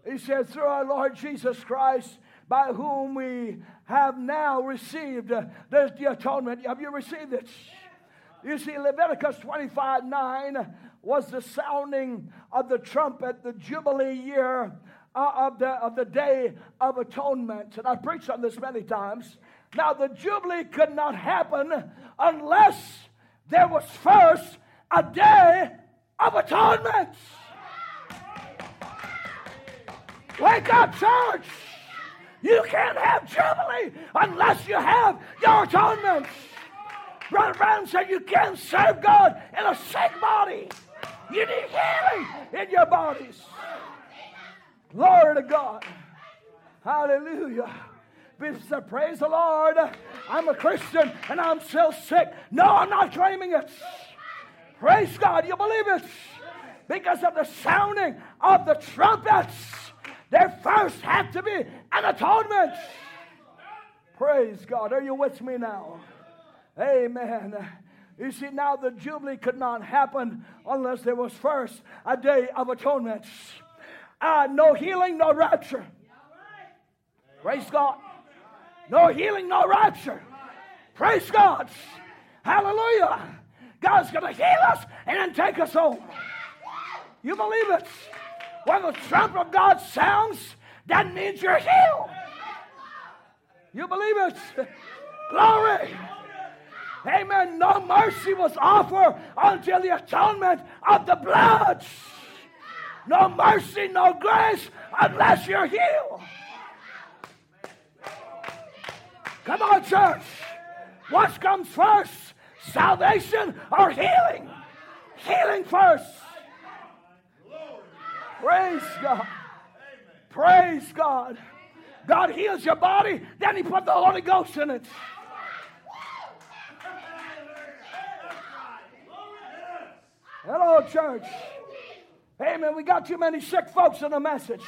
He says, through our Lord Jesus Christ, by whom we have now received uh, the, the atonement. Have you received it? You see, Leviticus twenty-five nine was the sounding of the trumpet, the jubilee year uh, of, the, of the Day of Atonement. And I preached on this many times. Now, the jubilee could not happen unless there was first a Day of Atonement. Wake up, church! You can't have jubilee unless you have your atonement. Brother Brown said you can't serve God in a sick body. You need healing in your bodies. Glory to God. Hallelujah. Said, praise the Lord. I'm a Christian and I'm still sick. No, I'm not claiming it. Praise God. You believe it. Because of the sounding of the trumpets, there first had to be an atonement. Praise God. Are you with me now? Amen. You see, now the Jubilee could not happen unless there was first a Day of Atonement. Uh, no healing, no rapture. Praise God. No healing, no rapture. Praise God. Hallelujah. God's going to heal us and then take us home. You believe it? When the trumpet of God sounds, that means you're healed. You believe it? Glory. Amen. No mercy was offered until the atonement of the blood. No mercy, no grace, unless you're healed. Come on, church. What comes first? Salvation or healing? Healing first. Praise God. Praise God. God heals your body, then He put the Holy Ghost in it. Hello, church. Amen. We got too many sick folks in the message.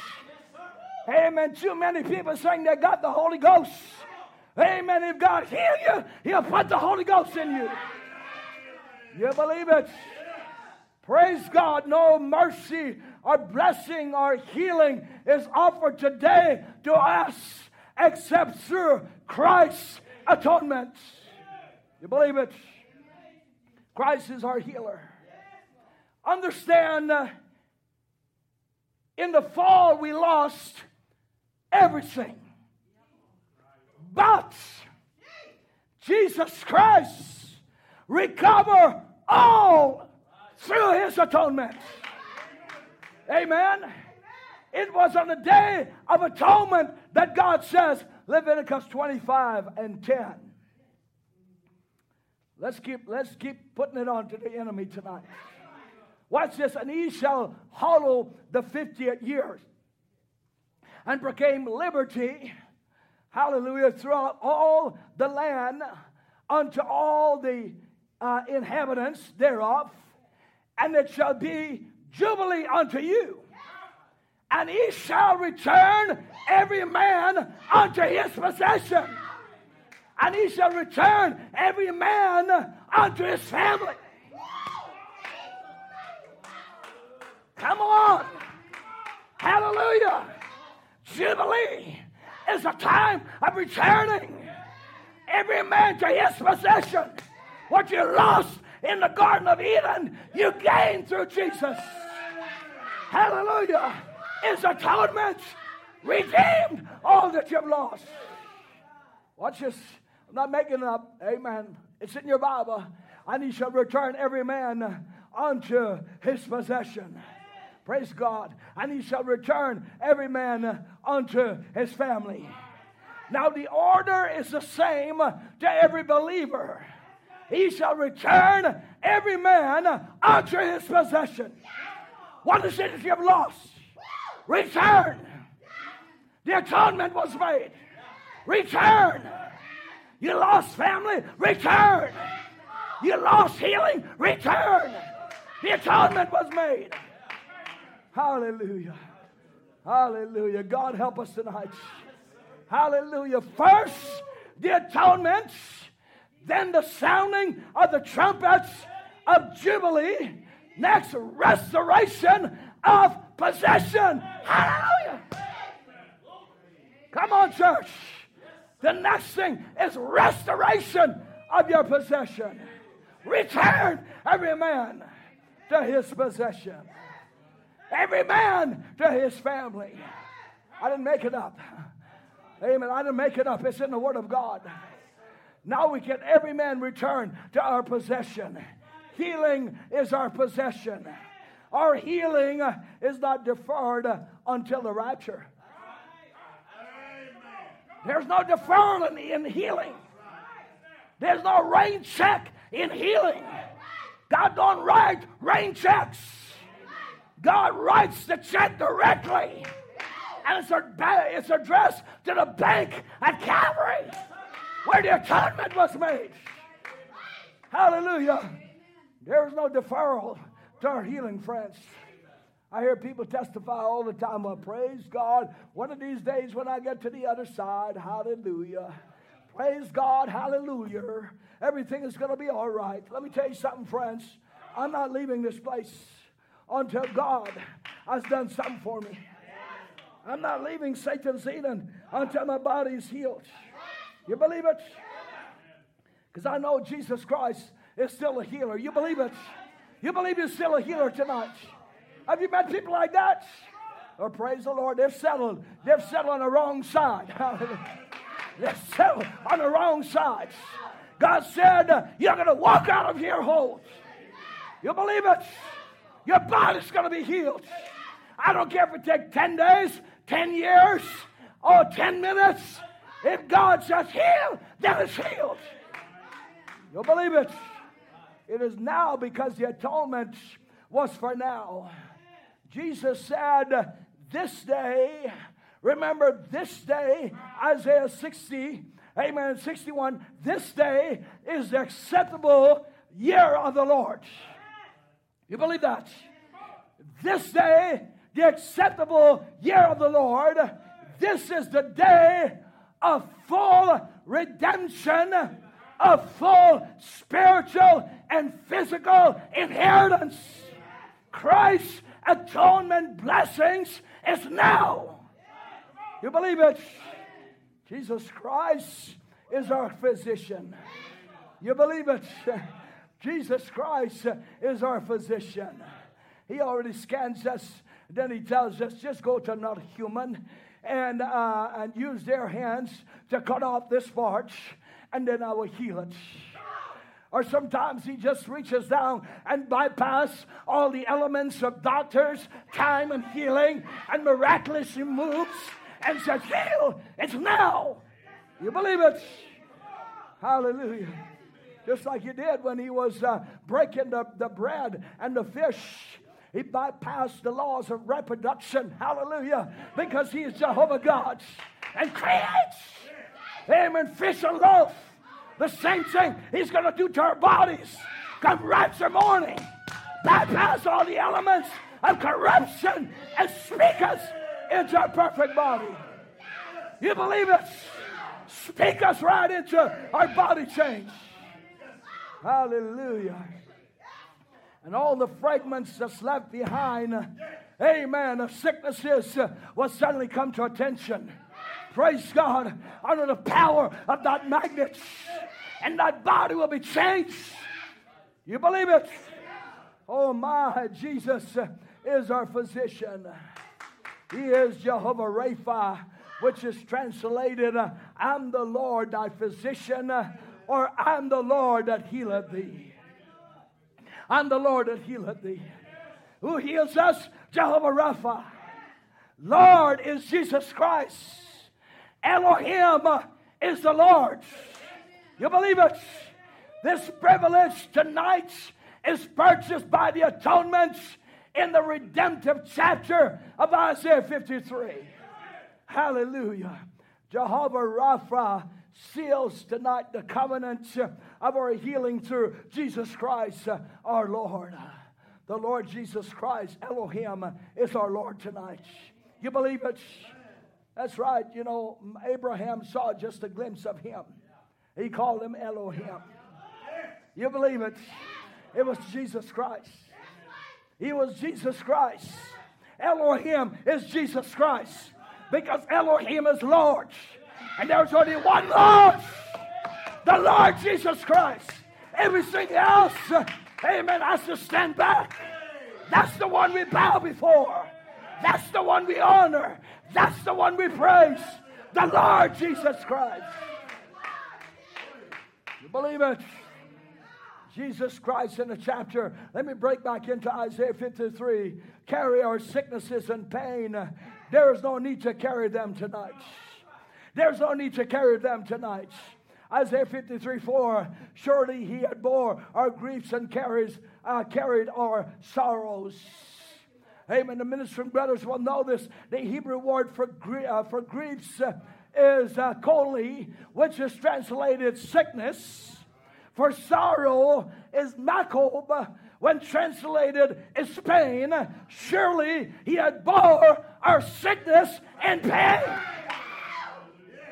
Amen. Too many people saying they got the Holy Ghost. Amen. If God heal you, He'll put the Holy Ghost in you. You believe it? Praise God. No mercy or blessing or healing is offered today to us except through Christ's atonement. You believe it? Christ is our healer. Understand, uh, in the fall we lost everything. But Jesus Christ recovered all through His atonement. Amen. It was on the Day of Atonement that God says, Leviticus twenty-five and ten. Let's keep, let's keep putting it on to the enemy tonight. Watch this. And he shall hallow the fiftieth year and proclaim liberty, hallelujah, throughout all the land unto all the uh, inhabitants thereof. And it shall be jubilee unto you. And he shall return every man unto his possession. And he shall return every man unto his family. Come on. Hallelujah. Jubilee is a time of returning every man to his possession. What you lost in the Garden of Eden, you gain through Jesus. Hallelujah. His atonement redeemed all that you've lost. Watch this. I'm not making it up. Amen. It's in your Bible. And he shall return every man unto his possession. Praise God. And he shall return every man unto his family. Now the order is the same to every believer. He shall return every man unto his possession. What is it that you have lost? Return. The atonement was made. Return. You lost family? Return. You lost healing? Return. The atonement was made. Hallelujah. Hallelujah. God help us tonight. Hallelujah. First, the atonement. Then the sounding of the trumpets of Jubilee. Next, restoration of possession. Hallelujah. Come on, church. The next thing is restoration of your possession. Return every man to his possession. Every man to his family. I didn't make it up. Amen. I didn't make it up. It's in the Word of God. Now we get every man return to our possession. Healing is our possession. Our healing is not deferred until the rapture. There's no deferral in healing. There's no rain check in healing. God don't write rain checks. God writes the check directly. And it's, a, it's addressed to the bank at Calvary, where the atonement was made. Hallelujah. There is no deferral to our healing, friends. I hear people testify all the time, well, praise God, one of these days when I get to the other side, hallelujah. Praise God, hallelujah. Everything is going to be all right. Let me tell you something, friends. I'm not leaving this place until God has done something for me. I'm not leaving Satan's Eden until my body is healed. You believe it? Because I know Jesus Christ is still a healer. You believe it? You believe you're still a healer tonight? Have you met people like that? Oh, praise the Lord. They've settled. They've settled on the wrong side. They've settled on the wrong side. God said, you're going to walk out of here whole. You believe it? Your body's going to be healed. I don't care if it takes ten days, ten years, or ten minutes. If God says heal, then it's healed. You believe it? It is now because the atonement was for now. Jesus said, this day, remember this day, Isaiah sixty, amen, sixty-one, this day is the acceptable year of the Lord. You believe that? This day, the acceptable year of the Lord, this is the day of full redemption, of full spiritual and physical inheritance. Christ's atonement blessings is now. You believe it? Jesus Christ is our physician. You believe it? Jesus Christ is our physician. He already scans us. Then he tells us, just go to not human and, uh, and use their hands to cut off this part, and then I will heal it. Or sometimes he just reaches down and bypasses all the elements of doctors, time and healing, and miraculously moves and says, heal, it's now. You believe it? Hallelujah. Just like he did when he was uh, breaking the, the bread and the fish. He bypassed the laws of reproduction. Hallelujah. Because he is Jehovah God and creates. Amen. Fish and loaf. The same thing he's going to do to our bodies. Come rapture morning. Bypass all the elements of corruption and speak us into a perfect body. You believe it? Speak us right into our body change. Hallelujah. And all the fragments that's left behind, amen, of sicknesses will suddenly come to attention. Praise God, under the power of that magnet. And that body will be changed. You believe it? Oh my, Jesus is our physician. He is Jehovah Rapha, which is translated, I'm the Lord thy physician, or I'm the Lord that healeth thee. I'm the Lord that healeth thee. Who heals us? Jehovah Rapha. Lord is Jesus Christ. Elohim is the Lord. You believe it? This privilege tonight is purchased by the atonement in the redemptive chapter of Isaiah fifty-three. Hallelujah. Jehovah Rapha seals tonight the covenant of our healing through Jesus Christ, our Lord. The Lord Jesus Christ, Elohim, is our Lord tonight. You believe it? That's right. You know, Abraham saw just a glimpse of him. He called him Elohim. You believe it? It was Jesus Christ. He was Jesus Christ. Elohim is Jesus Christ. because Elohim is Lord. And there's only one Lord, the Lord Jesus Christ. Everything else, amen, has to stand back. That's the one we bow before. That's the one we honor. That's the one we praise. The Lord Jesus Christ. You believe it? Jesus Christ in the chapter. Let me break back into Isaiah fifty-three. Carry our sicknesses and pain. There is no need to carry them tonight. There's no need to carry them tonight. Isaiah fifty-three four. Surely he had bore our griefs and carries, uh, carried our sorrows. Amen. The ministering brothers will know this. The Hebrew word for, gr- uh, for griefs uh, is uh, koli, which is translated sickness. For sorrow is makob, when translated is pain. Surely he had bore our sickness and pain.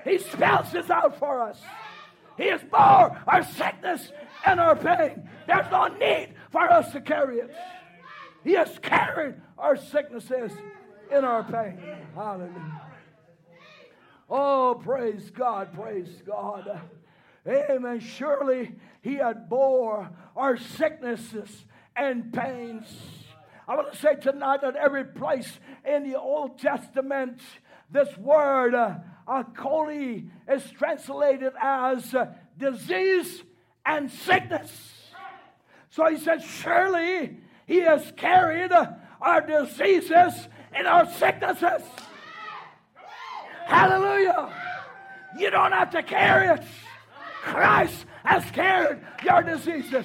He spells this out for us. He has bore our sickness and our pain. There's no need for us to carry it. He has carried our sicknesses and our pain. Hallelujah. Oh, praise God, praise God. Amen. Surely he had bore our sicknesses and pains. I want to say tonight that every place in the Old Testament, this word, uh, Akoli, is translated as uh, disease and sickness. So he said, surely he has carried uh, our diseases and our sicknesses. Hallelujah. You don't have to carry it. Christ has carried your diseases.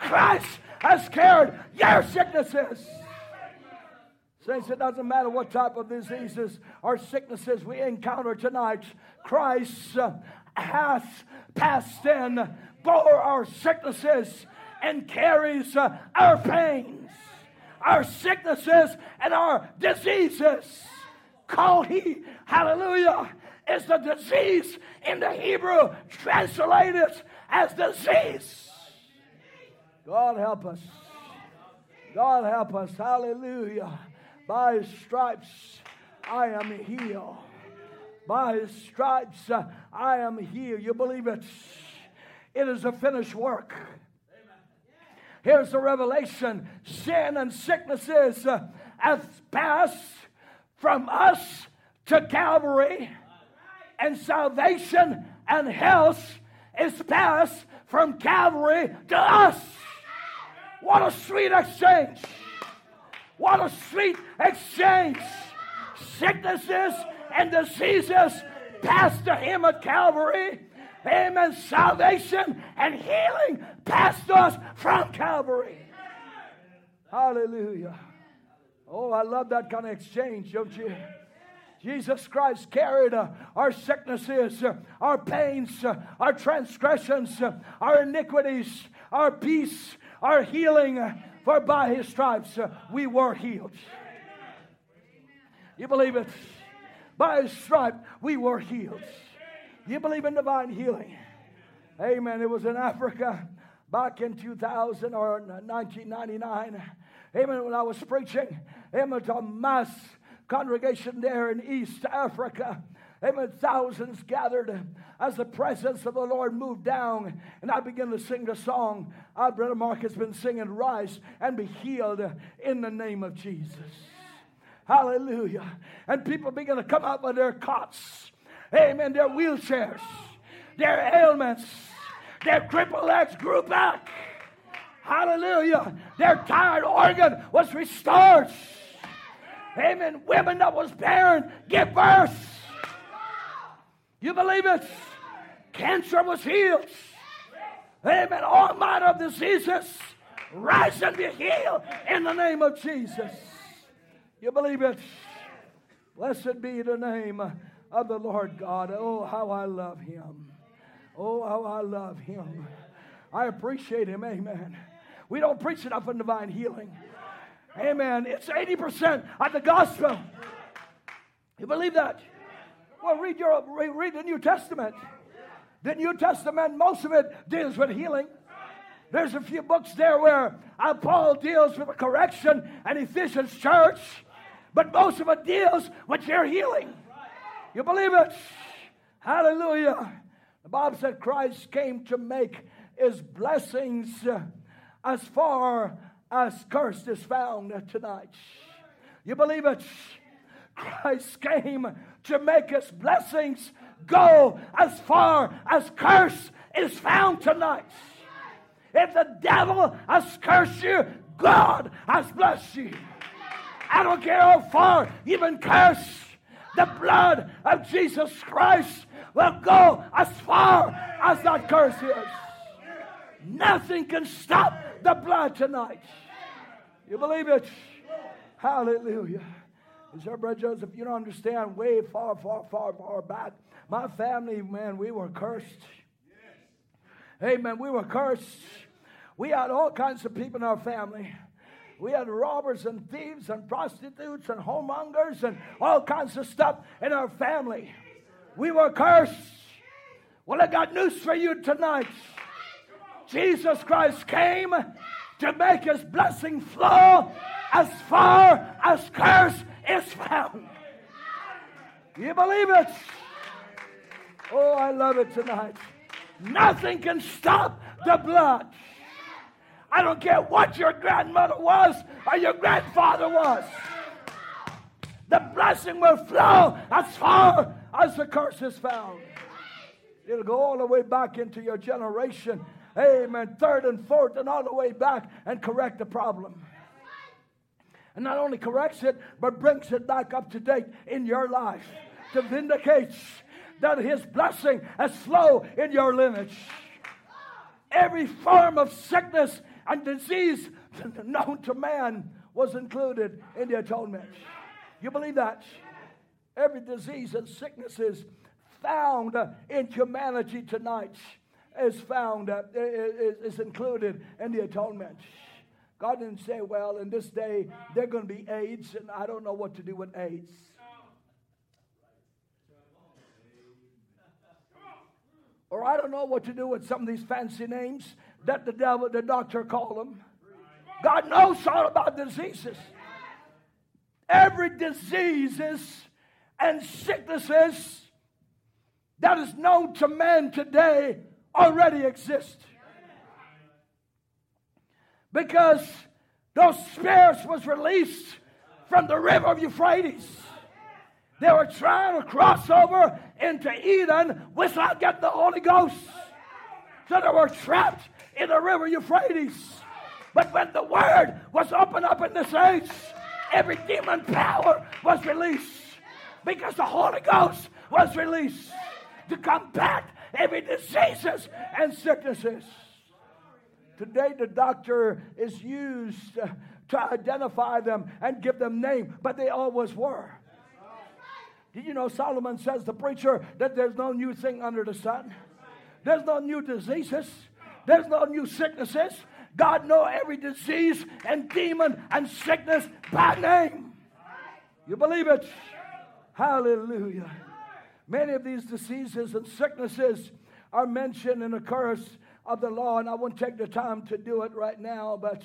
Christ has carried your sicknesses. Saints, it doesn't matter what type of diseases or sicknesses we encounter tonight. Christ uh, has passed in, bore our sicknesses, and carries uh, our pains, our sicknesses, and our diseases. Call he, hallelujah, is the disease in the Hebrew translated as disease. God help us. God help us. Hallelujah. By his stripes I am healed. By his stripes uh, I am healed. You believe it? It is a finished work. Here's the revelation. Sin and sicknesses uh, have passed from us to Calvary. And salvation and health is passed from Calvary to us. What a sweet exchange. What a sweet exchange. Sicknesses and diseases passed to him at Calvary. Amen. Salvation and healing passed to us from Calvary. Hallelujah. Oh, I love that kind of exchange, don't you? Jesus Christ carried uh, our sicknesses, uh, our pains, uh, our transgressions, uh, our iniquities, our peace, our healing. Uh, for by his stripes uh, we were healed. You believe it? By his stripes we were healed. You believe in divine healing? Amen. It was in Africa back in two thousand or nineteen ninety-nine. Amen. When I was preaching, amen, to a mass congregation there in East Africa. Amen. Thousands gathered as the presence of the Lord moved down. And I began to sing the song. Our Brother Mark has been singing, "Rise and be healed in the name of Jesus." Hallelujah. And people began to come out of their cots. Amen. Their wheelchairs, their ailments, their crippled legs grew back. Hallelujah. Their tired organ was restored. Amen. Women that was barren give birth. You believe it? Cancer was healed. Amen. All manner of diseases. Rise and be healed in the name of Jesus. You believe it? Blessed be the name of the Lord God. Oh, how I love him. Oh, how I love him. I appreciate him. Amen. We don't preach enough on divine healing. Amen. It's eighty percent of the gospel. You believe that? Well, read your read the New Testament. The New Testament, most of it deals with healing. There's a few books there where Paul deals with the correction and Ephesians church, but most of it deals with your healing. You believe it? Hallelujah. The Bible said Christ came to make his blessings as far as cursed is found tonight. You believe it? Christ came to make his blessings go as far as curse is found tonight. If the devil has cursed you, God has blessed you. I don't care how far you've been cursed. The blood of Jesus Christ will go as far as that curse is. Nothing can stop the blood tonight. You believe it? Hallelujah. And so, Brother Joseph, you don't understand, way far, far, far, far back, my family, man, we were cursed. Amen. We were cursed. We had all kinds of people in our family. We had robbers and thieves and prostitutes and homemongers and all kinds of stuff in our family. We were cursed. Well, I got news for you tonight. Jesus Christ came to make his blessing flow as far as curse is found. You believe it? Oh, I love it tonight. Nothing can stop the blood. I don't care what your grandmother was or your grandfather was. The blessing will flow as far as the curse is found. It'll go all the way back into your generation. Amen. Third and fourth and all the way back and correct the problem. And not only corrects it, but brings it back up to date in your life to vindicate that his blessing has flowed in your lineage. Every form of sickness and disease known to man was included in the atonement. You believe that? Every disease and sicknesses found in humanity tonight is found, is, is included in the atonement. God didn't say, well, in this day, they're going to be AIDS, and I don't know what to do with AIDS. Or I don't know what to do with some of these fancy names that the devil, the doctor call them. God knows all about diseases. Every diseases and sicknesses that is known to man today already exist. Because those spirits was released from the river of Euphrates. They were trying to cross over into Eden without getting the Holy Ghost. So they were trapped in the river Euphrates. But when the word was opened up in this age, every demon power was released. Because the Holy Ghost was released to combat every diseases and sicknesses. Today the doctor is used to identify them and give them name, but they always were. Did you know Solomon says, the preacher, that there's no new thing under the sun? There's no new diseases. There's no new sicknesses. God knows every disease and demon and sickness by name. You believe it? Hallelujah. Many of these diseases and sicknesses are mentioned in the curse of the law, and I won't take the time to do it right now, but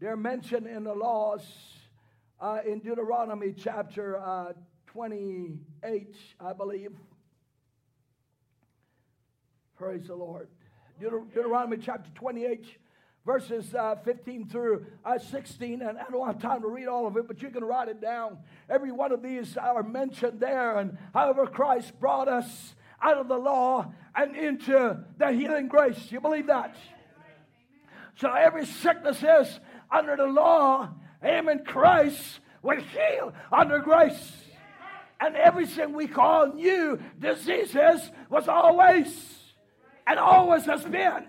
they're mentioned in the laws uh, in Deuteronomy chapter uh, twenty-eight, I believe. Praise the Lord. Deut- Deuteronomy chapter twenty-eight, verses uh, fifteen through uh, sixteen, and I don't have time to read all of it, but you can write it down. Every one of these are mentioned there, and however Christ brought us out of the law and into the healing grace. You believe that? So every sickness is under the law, amen, Christ will heal under grace. And everything we call new diseases was always and always has been.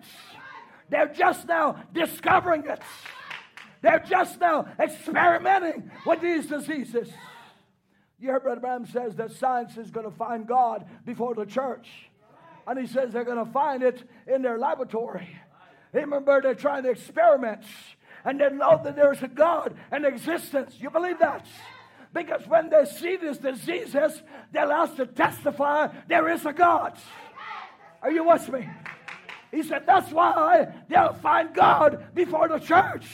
They're just now discovering it. They're just now experimenting with these diseases. You heard Brother Branham says that science is going to find God before the church. And he says they're going to find it in their laboratory. Remember, they're trying to experiment. And they know that there's a God and existence. You believe that? Because when they see these diseases, they're asked to testify there is a God. Are you with me? He said that's why they'll find God before the church.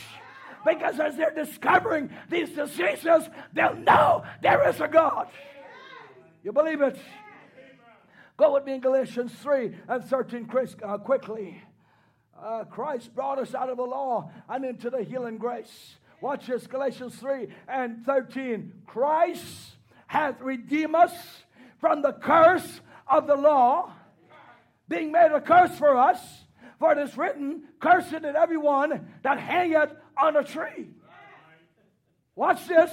Because as they're discovering these diseases, they'll know there is a God. You believe it? Go with me in Galatians three and thirteen quickly. Uh, Christ brought us out of the law and into the healing grace. Watch this, Galatians three and thirteen. Christ hath redeemed us from the curse of the law, being made a curse for us, for it is written, cursed is everyone that hangeth on a tree. Watch this.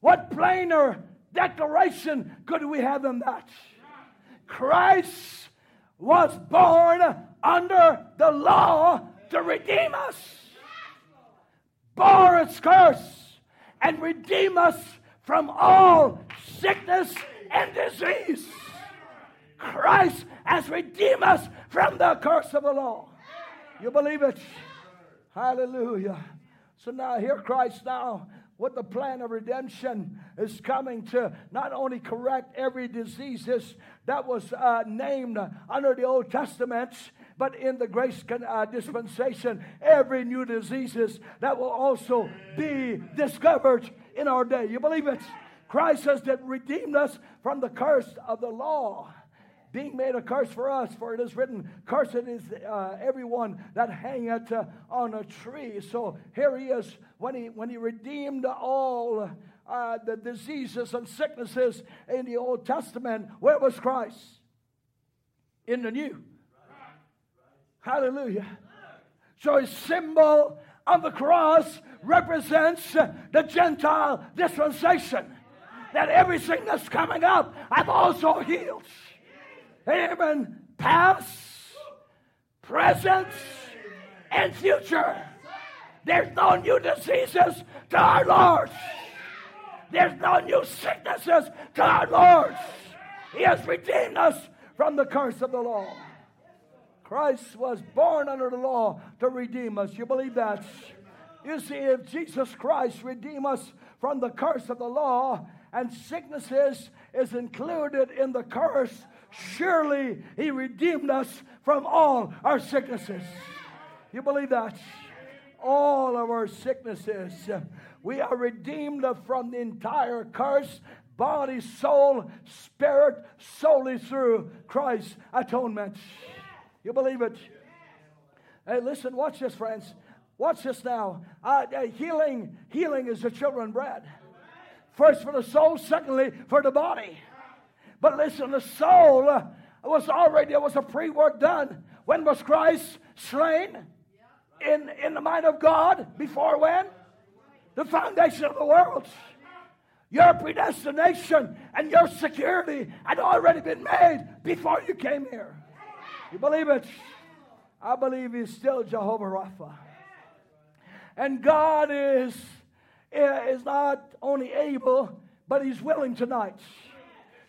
What plainer declaration could we have than that? Christ was born under the law to redeem us. Bore its curse and redeem us from all sickness and disease. Christ has redeemed us from the curse of the law. You believe it? Hallelujah. So now here Christ now with the plan of redemption is coming to not only correct every diseases that was uh, named under the Old Testament, but in the grace uh, dispensation, every new diseases that will also be discovered in our day. You believe it? Christ has redeemed us from the curse of the law, being made a curse for us, for it is written, cursed is uh, everyone that hangeth uh, on a tree. So here he is, when he, when he redeemed all uh, the diseases and sicknesses in the Old Testament, where was Christ? In the New. Hallelujah. So his symbol on the cross represents the Gentile dispensation, that everything that's coming up, I've also healed. Amen. Past, present, and future. There's no new diseases to our Lord. There's no new sicknesses to our Lord. He has redeemed us from the curse of the law. Christ was born under the law to redeem us. You believe that? You see, if Jesus Christ redeemed us from the curse of the law, and sicknesses is included in the curse, surely he redeemed us from all our sicknesses. You believe that? All of our sicknesses. We are redeemed from the entire curse, body, soul, spirit, solely through Christ's atonement. You believe it? Hey, listen, watch this, friends. Watch this now. Uh, uh, healing, healing is the children's bread. First for the soul, secondly for the body. But listen, the soul uh, was already, there was a pre-work done. When was Christ slain? In, in the mind of God. Before when? The foundation of the world. Your predestination and your security had already been made before you came here. You believe it? I believe he's still Jehovah Rapha. And God is, is not only able, but he's willing tonight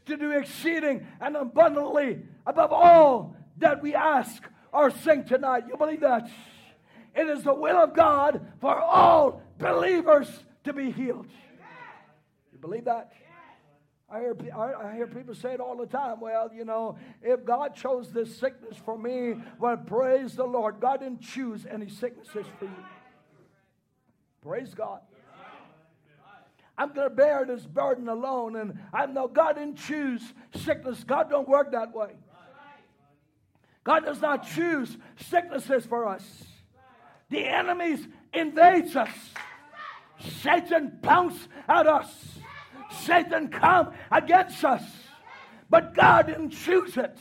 to do exceeding and abundantly above all that we ask or think tonight. You believe that? It is the will of God for all believers to be healed. You believe that? I hear, I hear people say it all the time. Well, you know, if God chose this sickness for me, well, praise the Lord. God didn't choose any sicknesses for you. Praise God. I'm going to bear this burden alone. And I know God didn't choose sickness. God don't work that way. God does not choose sicknesses for us. The enemy invades us. Satan pounces at us. Satan come against us. But God didn't choose it.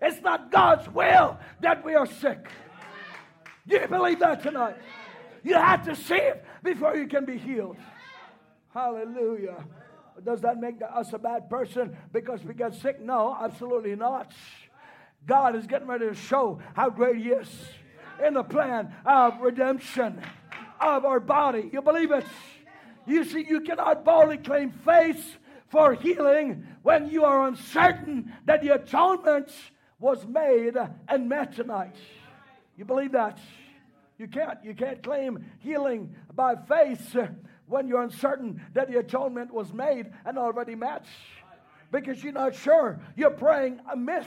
It's not God's will that we are sick. Do you believe that tonight? You have to see it before you can be healed. Hallelujah. Does that make us a bad person because we get sick? No, absolutely not. God is getting ready to show how great he is in the plan of redemption of our body. You believe it? You see, you cannot boldly claim faith for healing when you are uncertain that the atonement was made and met tonight. You believe that? You can't. You can't claim healing by faith when you're uncertain that the atonement was made and already met. Because you're not sure. You're praying amiss.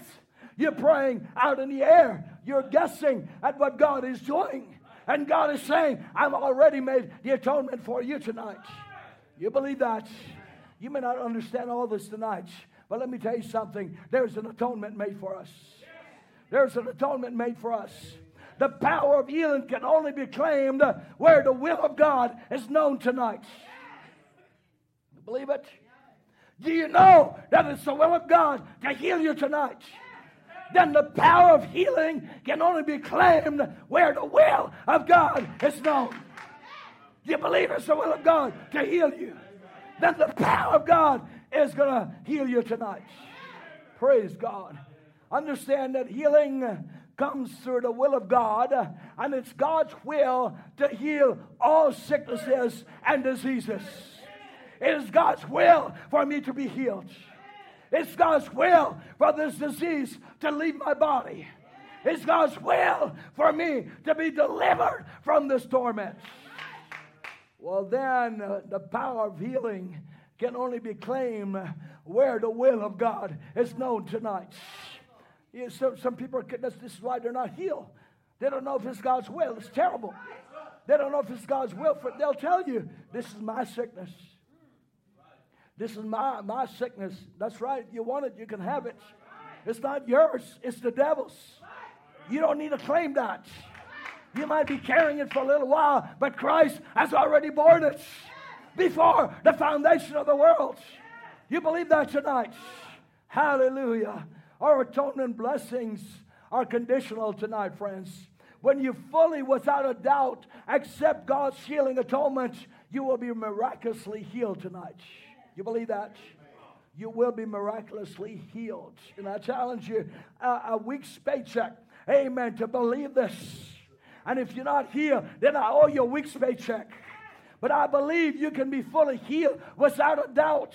You're praying out in the air. You're guessing at what God is doing. And God is saying, I've already made the atonement for you tonight. You believe that? You may not understand all this tonight, but let me tell you something. There's an atonement made for us. There's an atonement made for us. The power of healing can only be claimed where the will of God is known tonight. You believe it? Do you know that it's the will of God to heal you tonight? Then the power of healing can only be claimed where the will of God is known. Do you believe it's the will of God to heal you? Then the power of God is going to heal you tonight. Praise God. Understand that healing comes through the will of God, and it's God's will to heal all sicknesses and diseases. It is God's will for me to be healed. It's God's will for this disease to leave my body. It's God's will for me to be delivered from this torment. Well, then uh, the power of healing can only be claimed where the will of God is known tonight. You know, so, some people, this is why they're not healed. They don't know if it's God's will. It's terrible. They don't know if it's God's will. For, they'll tell you, this is my sickness. This is my, my sickness. That's right. You want it, you can have it. It's not yours. It's the devil's. You don't need to claim that. You might be carrying it for a little while, but Christ has already borne it before the foundation of the world. You believe that tonight? Hallelujah. Our atonement blessings are conditional tonight, friends. When you fully, without a doubt, accept God's healing atonement, you will be miraculously healed tonight. You believe that? You will be miraculously healed. And I challenge you, uh, a week's paycheck, amen, to believe this. And if you're not healed, then I owe you a week's paycheck. But I believe you can be fully healed without a doubt.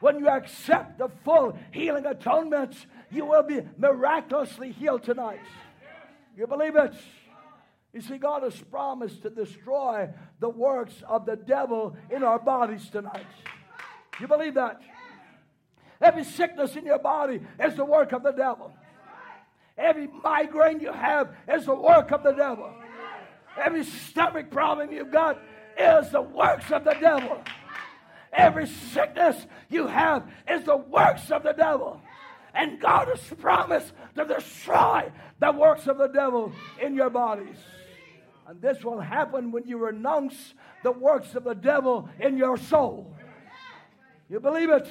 When you accept the full healing atonement, you will be miraculously healed tonight. You believe it? You see, God has promised to destroy the works of the devil in our bodies tonight. You believe that? Every sickness in your body is the work of the devil. Every migraine you have is the work of the devil. Every stomach problem you've got is the works of the devil. Every sickness you have is the works of the devil. And God has promised to destroy the works of the devil in your bodies. And this will happen when you renounce the works of the devil in your soul. You believe it?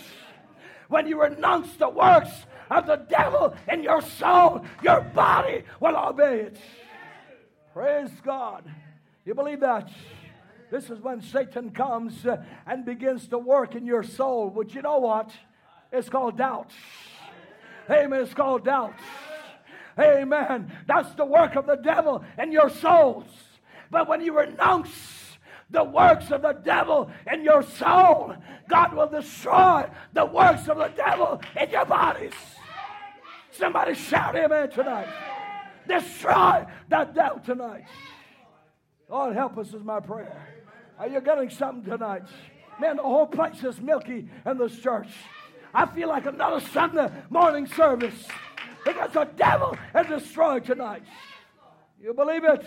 When you renounce the works of the devil in your soul, your body will obey it. Praise God. You believe that? This is when Satan comes and begins to work in your soul. But you know what? It's called doubt. Amen. It's called doubt. Amen. That's the work of the devil in your souls. But when you renounce the works of the devil in your soul, God will destroy the works of the devil in your bodies. Somebody shout amen tonight. Destroy that doubt tonight. Lord, help us is my prayer. Are you getting something tonight? Man, the whole place is milky in this church. I feel like another Sunday morning service because the devil is destroyed tonight. You believe it?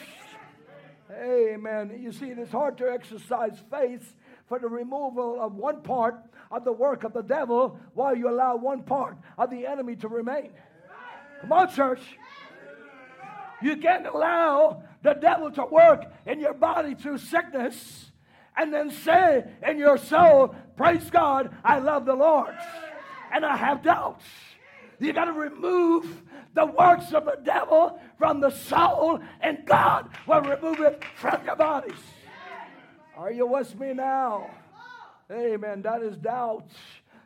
Amen. You see, it is hard to exercise faith for the removal of one part of the work of the devil while you allow one part of the enemy to remain. Come on, church. You can't allow the devil to work in your body through sickness and then say in your soul, praise God, I love the Lord, and I have doubts. You got to remove the works of the devil from the soul, and God will remove it from your bodies. Are you with me now? Amen. That is doubt.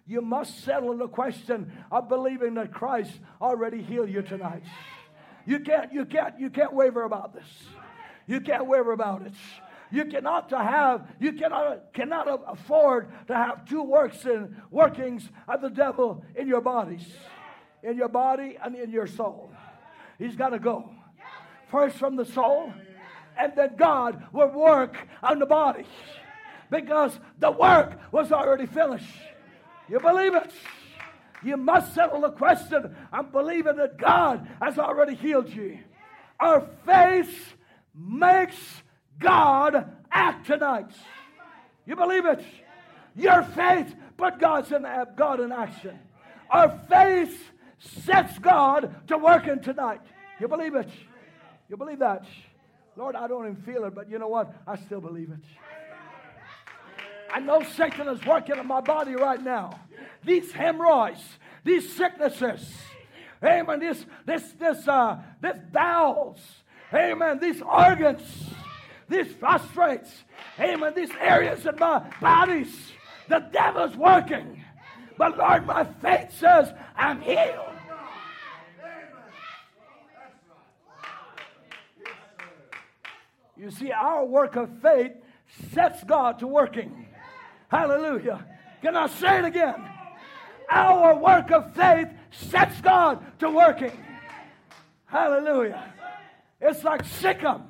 You must settle the question of believing that Christ already healed you tonight. You can't, you can't, you can't waver about this. You can't waver about it. You cannot to have, you cannot cannot afford to have two works and workings of the devil in your bodies. In your body and in your soul. He's got to go. First from the soul, and then God will work on the body. Because the work was already finished. You believe it? You must settle the question. I'm believing that God has already healed you. Our faith makes God act tonight. You believe it? Your faith But God's in, God in action. Our faith sets God to working tonight. You believe it? You believe that? Lord, I don't even feel it, but you know what? I still believe it. I know Satan is working in my body right now. These hemorrhoids, these sicknesses, amen, this, this, this, uh, this bowels, amen, these organs, these prostrates, amen, these areas in my bodies, the devil's working. But Lord, my faith says I'm healed. You see, our work of faith sets God to working. Hallelujah. Can I say it again? Our work of faith sets God to working. Hallelujah. It's like Sikkim.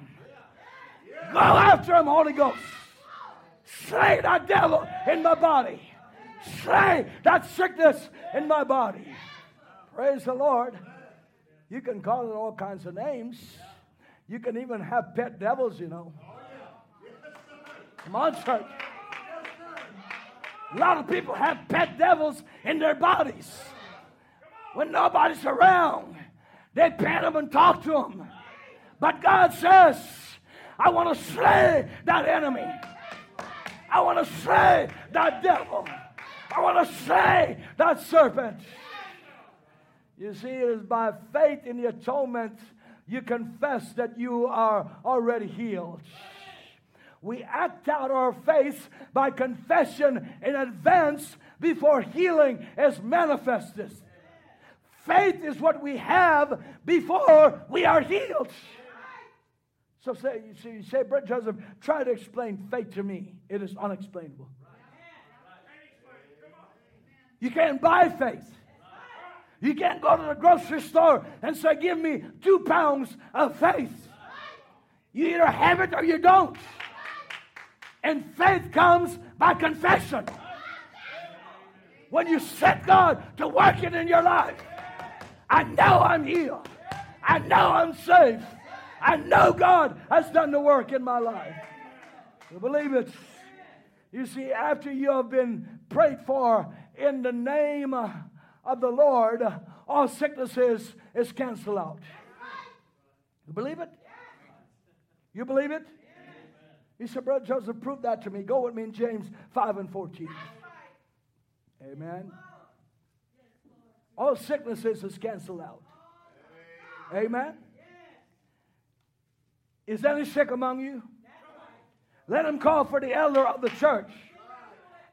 Go after him, Holy Ghost. Slay that devil in my body. Slay that sickness in my body. Praise the Lord. You can call it all kinds of names. You can even have pet devils, you know. Come on, church. A lot of people have pet devils in their bodies. When nobody's around, they pet them and talk to them. But God says, I want to slay that enemy. I want to slay that devil. I want to slay that serpent. You see, it is by faith in the atonement you confess that you are already healed. We act out our faith by confession in advance before healing is manifested. Faith is what we have before we are healed. So, say, so you say, Brother Joseph, try to explain faith to me. It is unexplainable. You can't buy faith. You can't go to the grocery store and say, give me two pounds of faith. You either have it or you don't. And faith comes by confession. When you set God to working in your life, I know I'm healed. I know I'm saved. I know God has done the work in my life. You believe it? You see, after you have been prayed for in the name of the Lord, all sicknesses is canceled out. You believe it? You believe it? He said, Brother Joseph, prove that to me. Go with me in James five and fourteen. Amen. All sicknesses is canceled out. Amen. Is any sick among you? Let him call for the elder of the church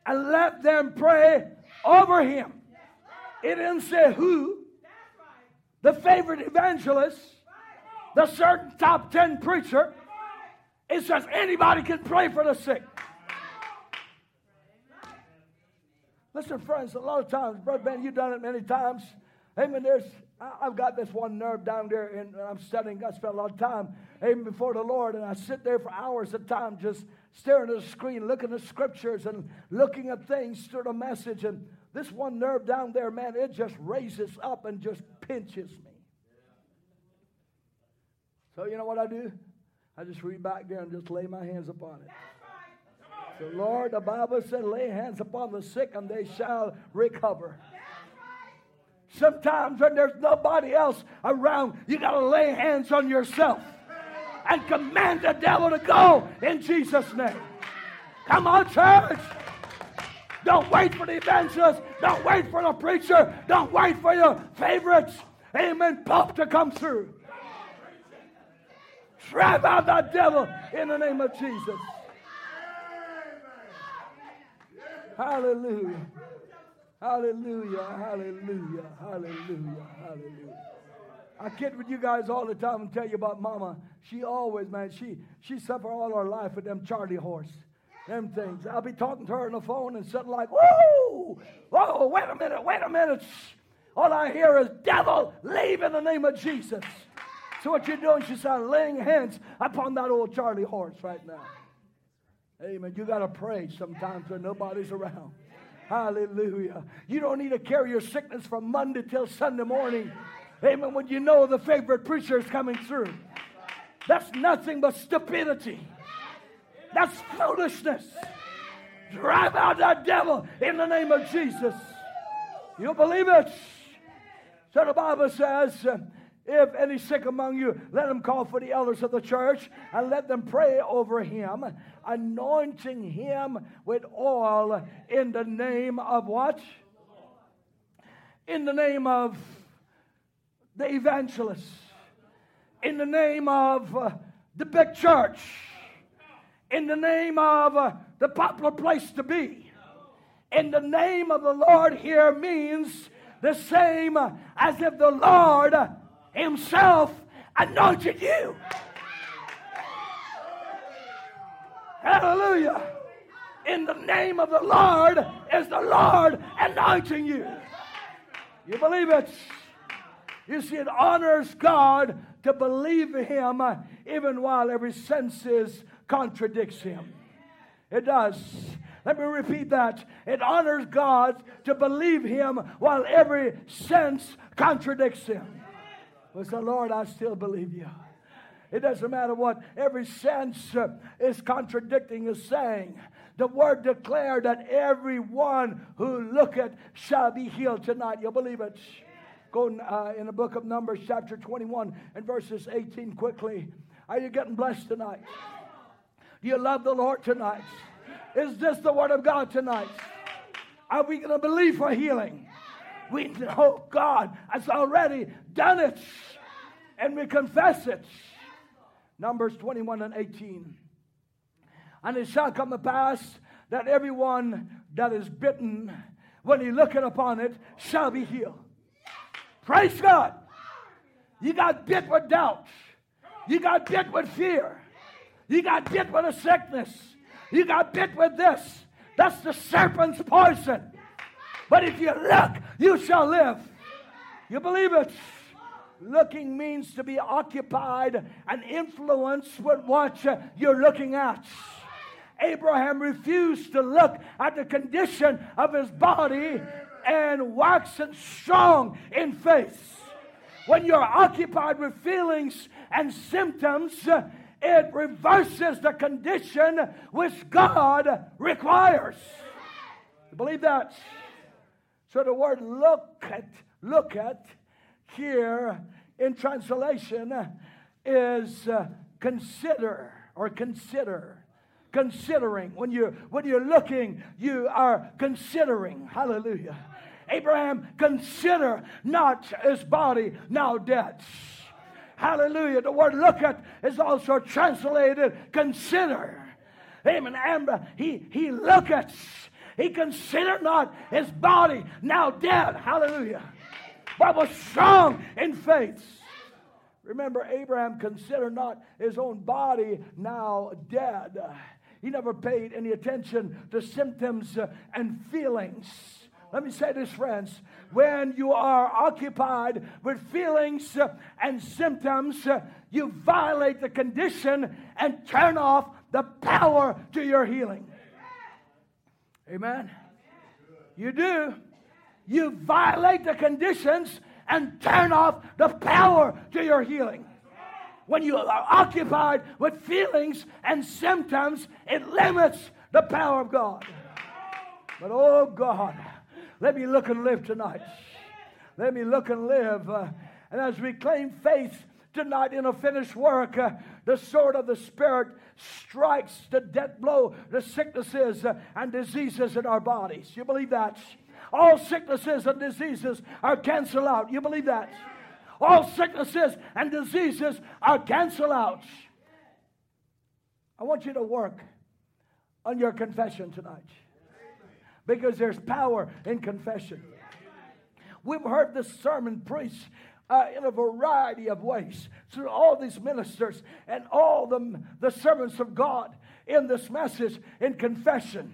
and let them pray over him. It didn't say who. The favorite evangelist, the certain top ten preacher. It says anybody can pray for the sick. Listen, friends, a lot of times, Brother Ben, you've done it many times. Amen. There's, I've got this one nerve down there, and I'm studying. I spent a lot of time, amen, before the Lord, and I sit there for hours at a time just staring at the screen, looking at scriptures and looking at things through the message. And this one nerve down there, man, it just raises up and just pinches me. So you know what I do? I just read back there and just lay my hands upon it. That's right. The Lord, the Bible said, lay hands upon the sick and they shall recover. That's right. Sometimes when there's nobody else around, you got to lay hands on yourself and command the devil to go in Jesus' name. Come on, church. Don't wait for the evangelist. Don't wait for the preacher. Don't wait for your favorites. Amen. Pope to come through. Drive out that devil in the name of Jesus. Hallelujah. Hallelujah. Hallelujah. Hallelujah. Hallelujah. I kid with you guys all the time and tell you about Mama. She always, man, she she suffered all her life with them Charlie horse, them things. I'll be talking to her on the phone and something like, whoa, whoa, wait a minute, wait a minute. All I hear is devil, leave in the name of Jesus. So what you're doing, she's laying hands upon that old Charlie horse right now. Amen. You got to pray sometimes when nobody's around. Hallelujah. You don't need to carry your sickness from Monday till Sunday morning. Amen. When you know the favorite preacher is coming through. That's nothing but stupidity. That's foolishness. drive out that devil in the name of Jesus. You believe it? So the Bible says, if any sick among you, let him call for the elders of the church and let them pray over him, anointing him with oil in the name of what? In the name of the evangelist. In the name of uh, the big church. In the name of uh, the popular place to be. In the name of the Lord here means the same as if the Lord himself anointed you. Hallelujah. In the name of the Lord is the Lord anointing you. You believe it? You see, it honors God to believe him even while every senses contradicts him. It does. Let me repeat that. It honors God to believe him while every sense contradicts him. But say, Lord, I still believe you. It doesn't matter what every sense is contradicting is saying. The word declared that everyone who looketh shall be healed tonight. You believe it? Go in, uh, in the book of Numbers chapter twenty-one and verses eighteen quickly. Are you getting blessed tonight? Do you love the Lord tonight? Is this the word of God tonight? Are we going to believe for healing? We know God has already done it. And we confess it. Numbers twenty-one and eighteen. And it shall come to pass that everyone that is bitten, when he looketh upon it, shall be healed. Praise God. You got bit with doubt. You got bit with fear. You got bit with a sickness. You got bit with this. That's the serpent's poison. But if you look, you shall live. You believe it? Looking means to be occupied and influenced with what you're looking at. Abraham refused to look at the condition of his body and waxing strong in faith. When you're occupied with feelings and symptoms, it reverses the condition which God requires. You believe that? So the word look at, look at, here in translation is uh, consider or consider, considering. When you're, when you're looking, you are considering. Hallelujah. Abraham consider not his body now dead. Hallelujah. The word look at is also translated consider. Amen. Amber, he, he look at, he consider not his body now dead. Hallelujah. But was strong in faith. Remember, Abraham considered not his own body now dead. He never paid any attention to symptoms and feelings. Let me say this, friends. When you are occupied with feelings and symptoms, you violate the condition and turn off the power to your healing. Amen? You do. You violate the conditions and turn off the power to your healing. When you are occupied with feelings and symptoms, it limits the power of God. But oh God, let me look and live tonight. Let me look and live. Uh, and as we claim faith tonight in a finished work, uh, the sword of the Spirit strikes the death blow, the sicknesses uh, and diseases in our bodies. You believe that? All sicknesses and diseases are canceled out. You believe that? All sicknesses and diseases are canceled out. I want you to work on your confession tonight. Because there's power in confession. We've heard this sermon preached uh, in a variety of ways through all these ministers and all the, the servants of God in this message in confession.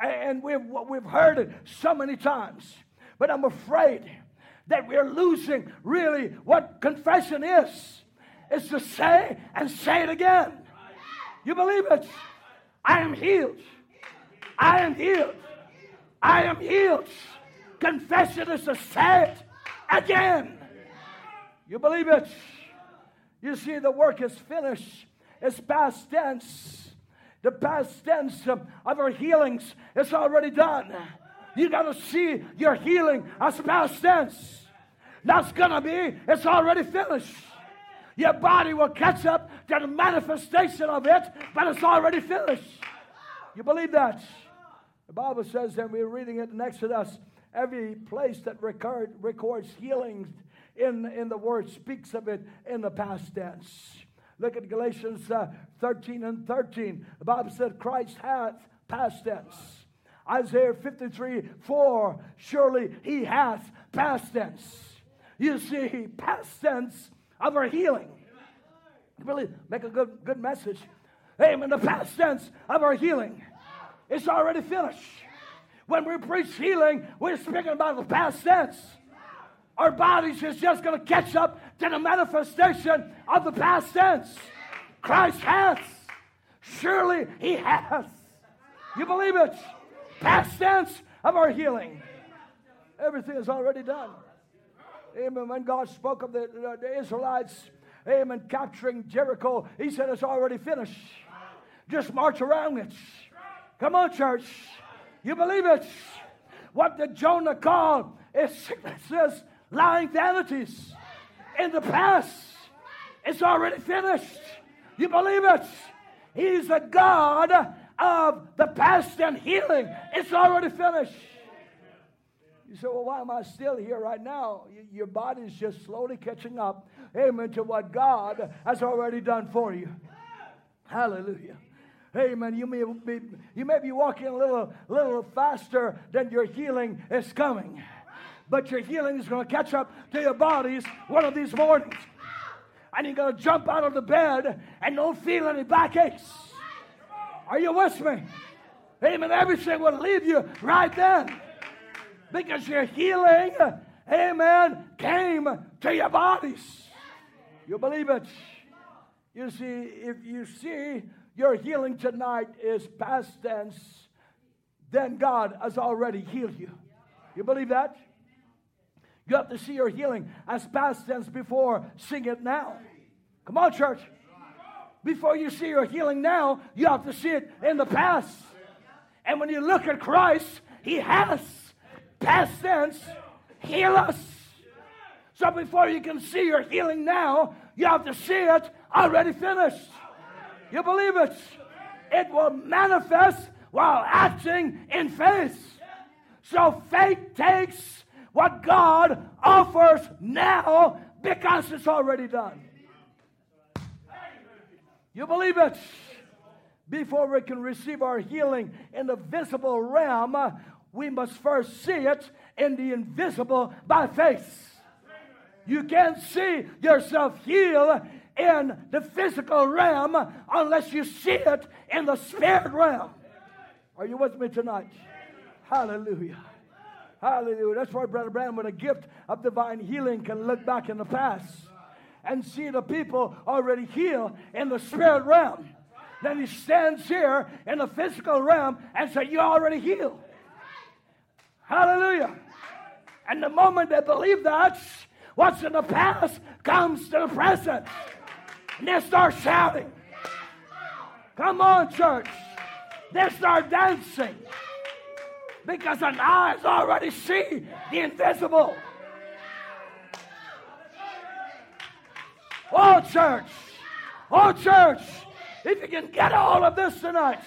And we've, we've heard it so many times. But I'm afraid that we're losing really what confession is. It's to say and say it again. You believe it? I am healed. I am healed. I am healed. Confession is to say it again. You believe it? You see, the work is finished. It's past tense. The past tense of our healings is already done. You got to see your healing as past tense. That's going to be, it's already finished. Your body will catch up to the manifestation of it, but it's already finished. You believe that? The Bible says, and we're reading it in Exodus, every place that record, records healings in, in the Word speaks of it in the past tense. Look at Galatians uh, thirteen and thirteen. The Bible said, Christ hath, past tense. Isaiah fifty-three, four, surely he hath, past tense. You see, past tense of our healing. Really, make a good, good message. Amen. The past tense of our healing. It's already finished. When we preach healing, we're speaking about the past tense. Our bodies is just going to catch up to the manifestation of the past tense. Christ has. Surely he has. You believe it? Past tense of our healing. Everything is already done. Amen. When God spoke of the, the, the Israelites, amen, capturing Jericho, he said it's already finished. Just march around it. Come on, church. You believe it? What did Jonah call is sicknesses, lying vanities. In the past, it's already finished. You believe it? He's a God of the past and healing. It's already finished. You say, well, why am I still here right now? Your body's just slowly catching up, amen, to what God has already done for you. Hallelujah. Amen. You may be, you may be walking a little, little faster than your healing is coming. But your healing is going to catch up to your bodies one of these mornings. And you're going to jump out of the bed and don't feel any backaches. Are you with me? Amen. Everything will leave you right then. Because your healing, amen, came to your bodies. You believe it? You see, if you see your healing tonight is past tense, then God has already healed you. You believe that? You have to see your healing as past tense before seeing it now. Come on, church. Before you see your healing now, you have to see it in the past. And when you look at Christ, he has. Past tense, heal us. So before you can see your healing now, you have to see it already finished. You believe it? It will manifest while acting in faith. So faith takes what God offers now because it's already done. You believe it? Before we can receive our healing in the visible realm, we must first see it in the invisible by faith. You can't see yourself healed in the physical realm unless you see it in the spirit realm. Are you with me tonight? Hallelujah. Hallelujah. That's why Brother Branham, with a gift of divine healing, can look back in the past and see the people already healed in the spirit realm. Then he stands here in the physical realm and says, you're already healed. Hallelujah. And the moment they believe that, what's in the past comes to the present. And they start shouting. Come on, church. They start dancing. Because an eye has already seen the invisible. Oh, church. Oh, church. If you can get all of this tonight,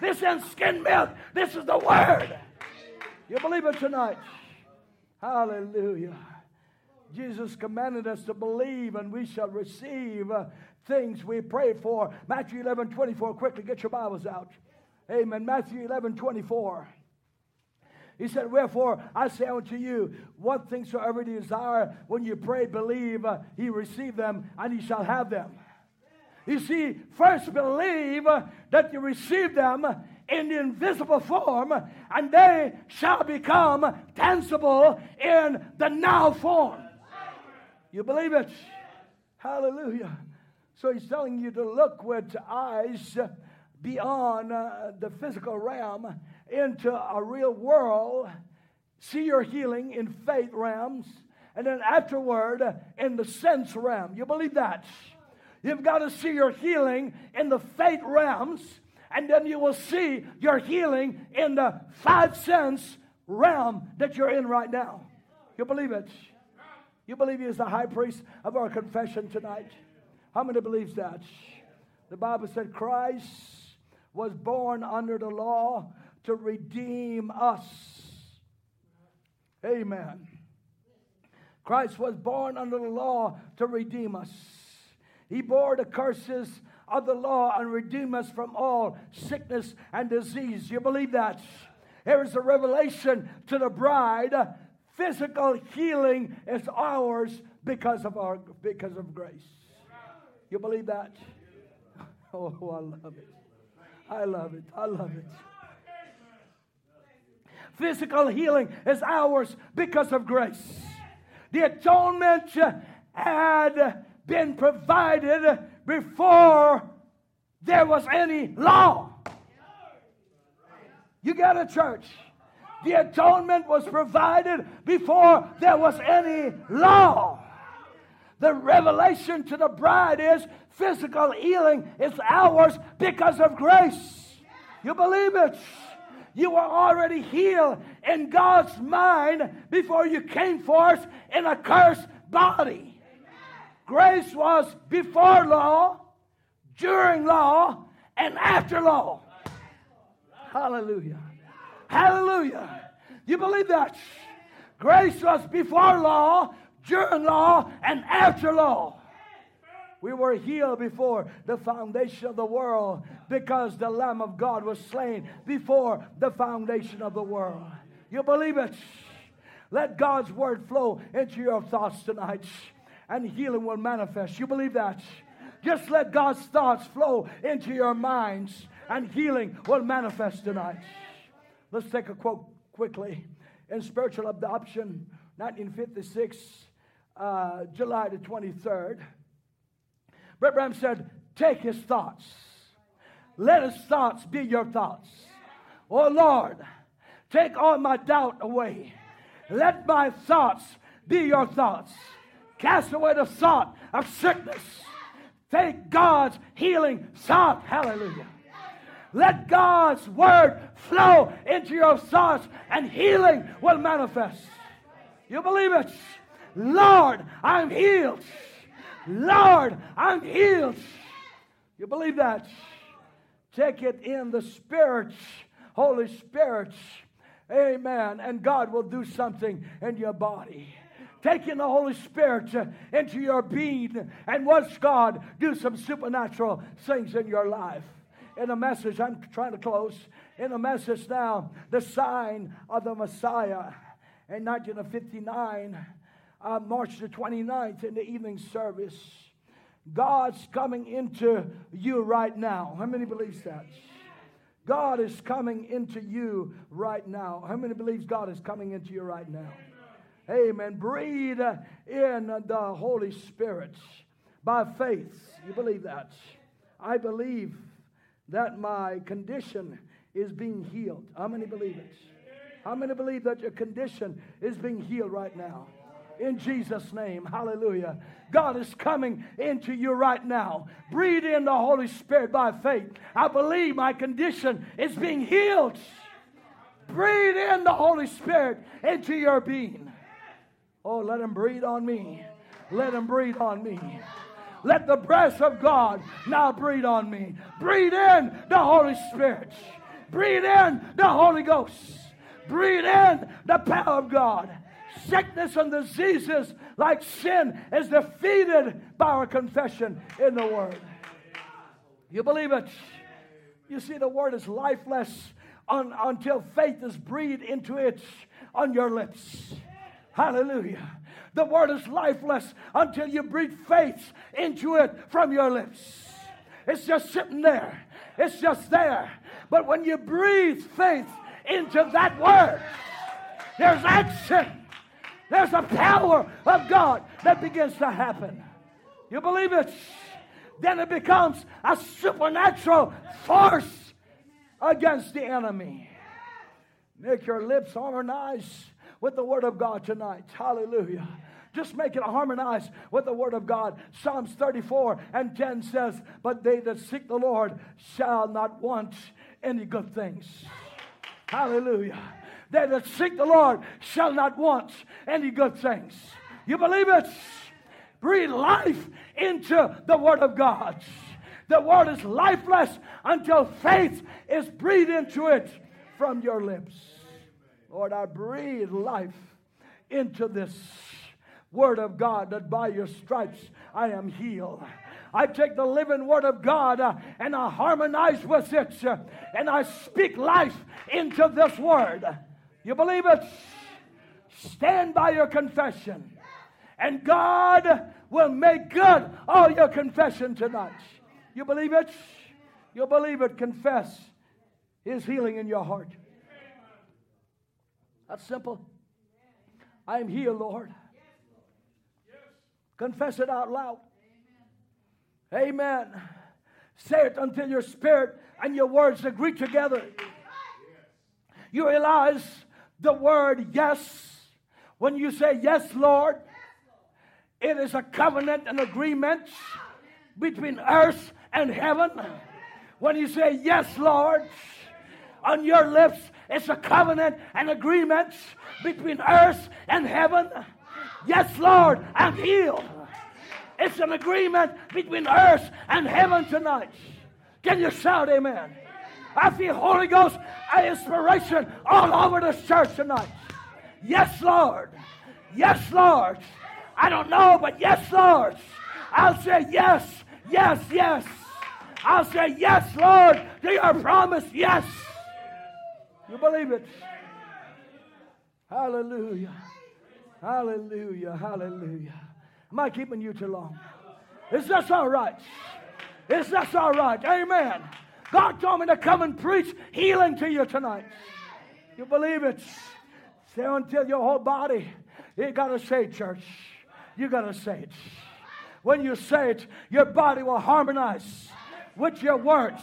this isn't skin milk. This is the word. You believe it tonight? Hallelujah. Jesus commanded us to believe and we shall receive uh, things we prayed for. Matthew eleven twenty-four. Quickly, get your Bibles out. Amen. Matthew eleven twenty-four. He said, wherefore, I say unto you, what things soever you desire, when you pray, believe, uh, ye receive them, and ye shall have them. You see, first believe uh, that you receive them, in the invisible form, and they shall become tangible in the now form. You believe it? Hallelujah. So he's telling you to look with eyes beyond uh, the physical realm into a real world, see your healing in faith realms, and then afterward in the sense realm. You believe that? You've got to see your healing in the faith realms, and then you will see your healing in the five sense realm that you're in right now. You believe it? You believe He is the high priest of our confession tonight? How many believes that? The Bible said Christ was born under the law to redeem us. Amen. Christ was born under the law to redeem us. He bore the curses of the law and redeemed us from all sickness and disease. You believe that? Here is a revelation to the bride. Physical healing is ours because of our because of grace. You believe that? Oh, I love it. I love it. I love it. Physical healing is ours because of grace. The atonement had been provided before there was any law. You got a church. The atonement was provided before there was any law. The revelation to the bride is physical healing is ours because of grace. You believe it? You were already healed in God's mind before you came forth in a cursed body. Grace was before law, during law, and after law. Hallelujah. Hallelujah. You believe that? Grace was before law, during law, and after law. We were healed before the foundation of the world because the Lamb of God was slain before the foundation of the world. You believe it? Let God's word flow into your thoughts tonight, and healing will manifest. You believe that? Just let God's thoughts flow into your minds, and healing will manifest tonight. Let's take a quote quickly. In Spiritual Adoption, nineteen fifty-six, uh, July the twenty-third, Brad Brown said, take His thoughts. Let His thoughts be your thoughts. Oh Lord, take all my doubt away. Let my thoughts be your thoughts. Cast away the thought of sickness. Take God's healing thought. Hallelujah. Let God's word flow into your thoughts, and healing will manifest. You believe it? Lord, I'm healed. Lord, I'm healed. You believe that? Take it in the Spirit, Holy Spirit. Amen. And God will do something in your body. Take in the Holy Spirit into your being and watch God do some supernatural things in your life. In a message, I'm trying to close. In a message now, the sign of the Messiah. In nineteen fifty-nine, Uh, March the twenty-ninth, in the evening service, God's coming into you right now. How many believes that? God is coming into you right now. How many believes God is coming into you right now? Amen. Breathe in the Holy Spirit by faith. You believe that? I believe that my condition is being healed. How many believe it? How many believe that your condition is being healed right now? In Jesus' name, hallelujah. God is coming into you right now. Breathe in the Holy Spirit by faith. I believe my condition is being healed. Breathe in the Holy Spirit into your being. Oh, let Him breathe on me. Let Him breathe on me. Let the breath of God now breathe on me. Breathe in the Holy Spirit. Breathe in the Holy Ghost. Breathe in the power of God. Sickness and diseases like sin is defeated by our confession in the Word. You believe it? You see, the Word is lifeless un- until faith is breathed into it on your lips. Hallelujah. The Word is lifeless until you breathe faith into it from your lips. It's just sitting there. It's just there. But when you breathe faith into that Word, there's action. There's a power of God that begins to happen. You believe it? Then it becomes a supernatural force against the enemy. Make your lips harmonize with the Word of God tonight. Hallelujah. Just make it harmonize with the Word of God. Psalms thirty-four and ten says, but they that seek the Lord shall not want any good things. Hallelujah. They that seek the Lord shall not want any good things. You believe it? Breathe life into the Word of God. The Word is lifeless until faith is breathed into it from your lips. Lord, I breathe life into this Word of God, that by your stripes I am healed. I take the living Word of God uh, and I harmonize with it uh, and I speak life into this Word. You believe it? Stand by your confession, and God will make good all your confession tonight. You believe it? You believe it? Confess His healing in your heart. That's simple. I am healed, Lord. Confess it out loud. Amen. Amen. Say it until your spirit and your words agree together. You realize the word yes. When you say yes, Lord, it is a covenant and agreement between earth and heaven. When you say yes, Lord, on your lips, it's a covenant and agreement between earth and heaven. Yes, Lord, I'm healed. It's an agreement between earth and heaven tonight. Can you shout amen? I feel Holy Ghost inspiration all over this church tonight. Yes, Lord. Yes, Lord. I don't know, but yes, Lord. I'll say yes, yes, yes. I'll say yes, Lord, to your promise, yes. You believe it? Hallelujah. Hallelujah, hallelujah. Am I keeping you too long? Is this all right? Is this all right? Amen. God told me to come and preach healing to you tonight. You believe it? Say until your whole body. You got to say it, church. You got to say it. When you say it, your body will harmonize with your words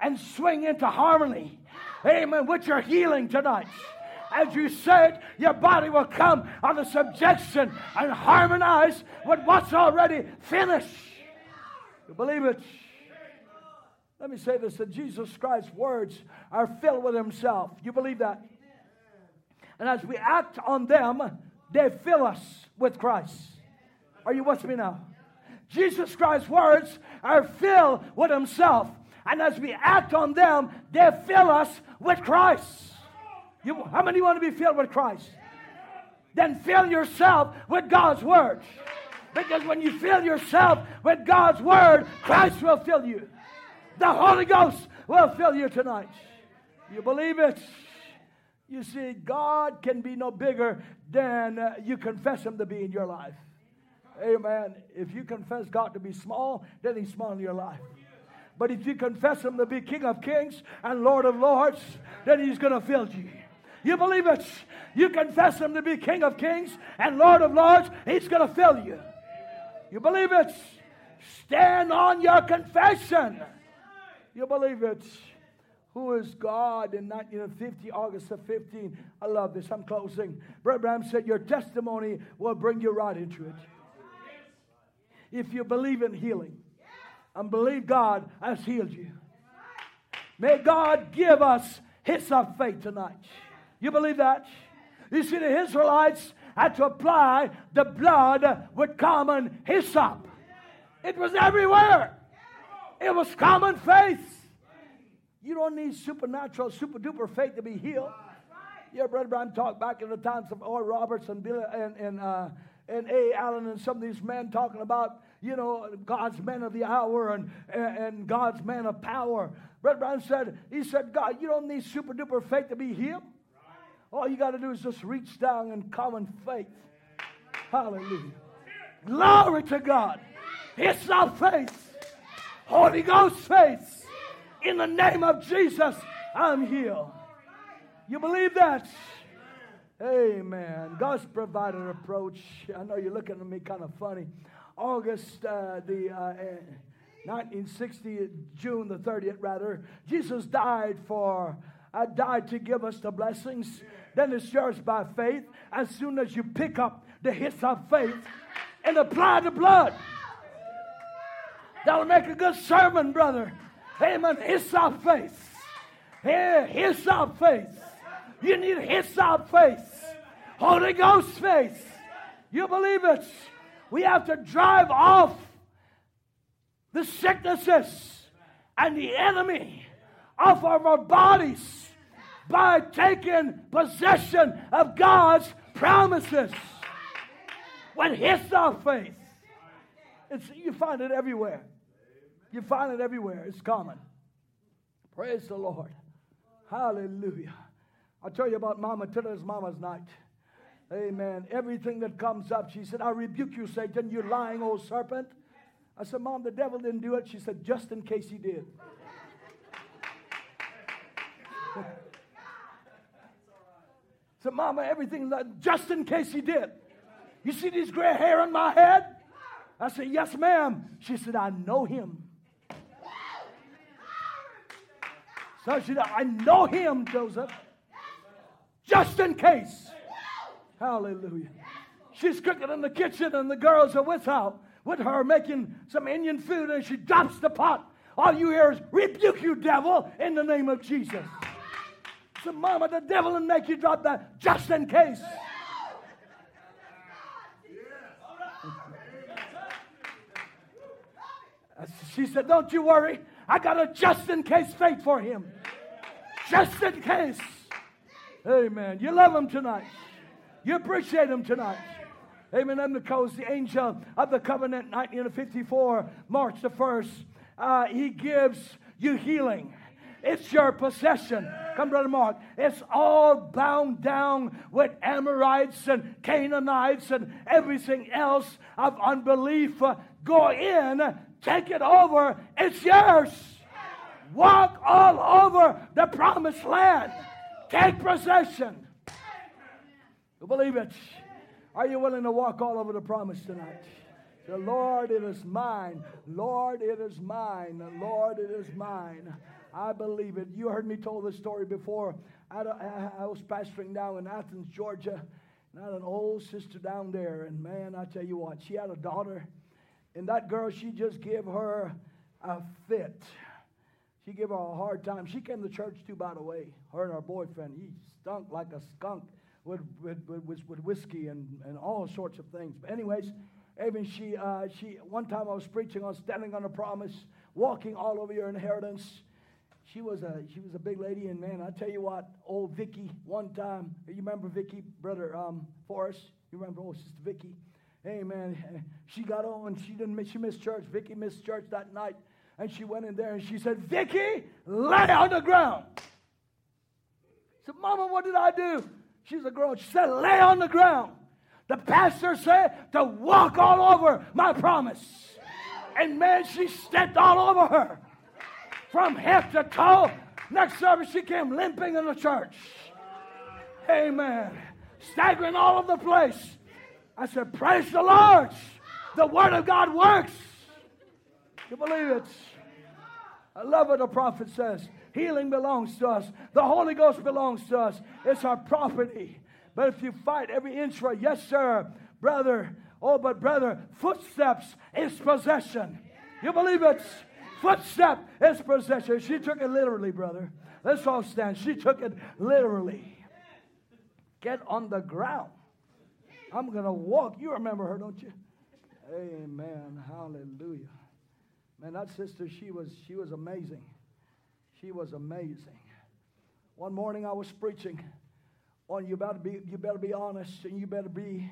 and swing into harmony. Amen. With your healing tonight. As you say it, your body will come under subjection and harmonize with what's already finished. You believe it? Let me say this, that Jesus Christ's words are filled with Himself. You believe that? And as we act on them, they fill us with Christ. Are you with me now? Jesus Christ's words are filled with Himself. And as we act on them, they fill us with Christ. You, how many want to be filled with Christ? Then fill yourself with God's Word. Because when you fill yourself with God's Word, Christ will fill you. The Holy Ghost will fill you tonight. You believe it? You see, God can be no bigger than uh, you confess Him to be in your life. Amen. If you confess God to be small, then He's small in your life. But if you confess Him to be King of Kings and Lord of Lords, then He's going to fill you. You believe it? You confess Him to be King of Kings and Lord of Lords, He's going to fill you. You believe it? Stand on your confession. You believe it? Who is God in nineteen fifty, August the fifteenth? I love this. I'm closing. Brother Branham said, your testimony will bring you right into it. If you believe in healing and believe God has healed you. May God give us his of faith tonight. You believe that? You see, the Israelites had to apply the blood with common hyssop. It was everywhere. It was common faith. You don't need supernatural, super duper faith to be healed. Yeah, Brother Brown talked back in the times of Oral Roberts and Bill and and uh, and A. Allen and some of these men talking about, you know, God's man of the hour and, and, and God's man of power. Brother Brown said, he said, God, you don't need super duper faith to be healed. All you got to do is just reach down in common faith. Hallelujah. Glory to God. It's our faith. Holy Ghost faith. In the name of Jesus, I'm healed. You believe that? Amen. God's provided an approach. I know you're looking at me kind of funny. August uh, the uh, nineteen sixty, June the thirtieth rather, Jesus died for uh, died to give us the blessings. Then it's yours by faith. As soon as you pick up the hits of faith and apply the blood, that'll make a good sermon, brother. Amen. Hits of faith. Yeah, hits of faith. You need hits of faith. Holy Ghost faith. You believe it. We have to drive off the sicknesses and the enemy off of our bodies by taking possession of God's promises with hits of faith. It's, you find it everywhere. You find it everywhere. It's common. Praise the Lord. Hallelujah. I'll tell you about Mama. Today's Mama's night. Amen. Everything that comes up, she said, I rebuke you, Satan. You lying old serpent. I said, Mom, the devil didn't do it. She said, just in case he did. I said, Mama, everything, just in case he did. You see this gray hair on my head? I said, yes, ma'am. She said, I know him. So she said, I know him, Joseph. Just in case. Hallelujah. She's cooking in the kitchen and the girls are with her, with her making some Indian food, and she drops the pot. All you hear is, rebuke you, devil, in the name of Jesus. So, Mama, the devil will make you drop that just in case. She said, don't you worry. I got a just in case faith for him. Just in case. Amen. You love him tonight. You appreciate him tonight. Amen. And because the angel of the covenant, nineteen fifty-four, March the first, uh, he gives you healing. It's your possession. Come, Brother Mark. It's all bound down with Amorites and Canaanites and everything else of unbelief. Uh, go in. Take it over. It's yours. Walk all over the promised land. Take possession. You believe it? Are you willing to walk all over the promise tonight? The Lord, it is mine. Lord, it is mine. Lord, it is mine. I believe it. You heard me tell this story before. I, I was pastoring now in Athens, Georgia, and I had an old sister down there. And man, I tell you what, she had a daughter. And that girl, she just gave her a fit. She gave her a hard time. She came to church too, by the way. Her and her boyfriend, he stunk like a skunk with with with, with whiskey and, and all sorts of things. But anyways, even she uh, she one time I was preaching on standing on a promise, walking all over your inheritance. She was a she was a big lady, and man, I tell you what, old Vicky. One time, you remember Vicky, brother um, Forrest? You remember old Sister Vicky? Amen. She got on. She didn't. Miss, she missed church. Vicky missed church that night, and she went in there and she said, "Vicky, lay on the ground." I said, "Mama, what did I do?" She's a girl. She said, "Lay on the ground." The pastor said to walk all over my promise, and man, she stepped all over her, from head to toe. Next service, she came limping in the church. Amen. Staggering all over the place. I said, praise the Lord. The word of God works. You believe it? I love what the prophet says. Healing belongs to us. The Holy Ghost belongs to us. It's our property. But if you fight every inch for, yes, sir, brother. Oh, but brother, footsteps is possession. You believe it? Footstep is possession. She took it literally, brother. Let's all stand. She took it literally. Get on the ground. I'm going to walk. You remember her, don't you? Amen. Hallelujah. Man, that sister, she was she was amazing. She was amazing. One morning I was preaching on you better be you better be honest and you better be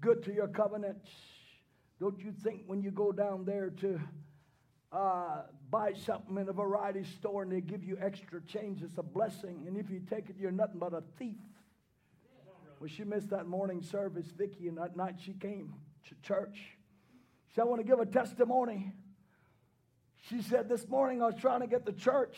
good to your covenants. Don't you think when you go down there to uh, buy something in a variety store and they give you extra change, it's a blessing. And if you take it, you're nothing but a thief. Well, she missed that morning service, Vicky, and that night she came to church. She said, I want to give a testimony. She said, this morning I was trying to get to church.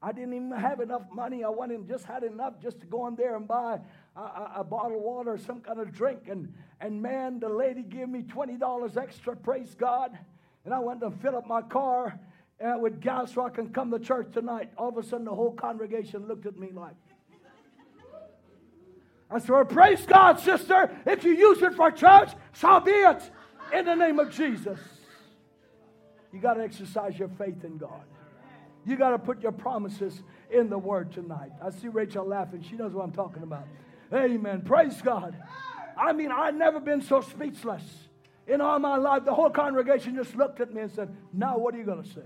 I didn't even have enough money. I went and just had enough just to go in there and buy a, a, a bottle of water or some kind of drink. And, and man, the lady gave me twenty dollars extra, praise God. And I went to fill up my car. uh, with gals so I can come to church tonight. All of a sudden, the whole congregation looked at me like. I said, well, praise God, sister. If you use it for church, so be it. In the name of Jesus. You got to exercise your faith in God. You got to put your promises in the Word tonight. I see Rachel laughing. She knows what I'm talking about. Amen. Praise God. I mean, I've never been so speechless in all my life. The whole congregation just looked at me and said, now what are you going to say?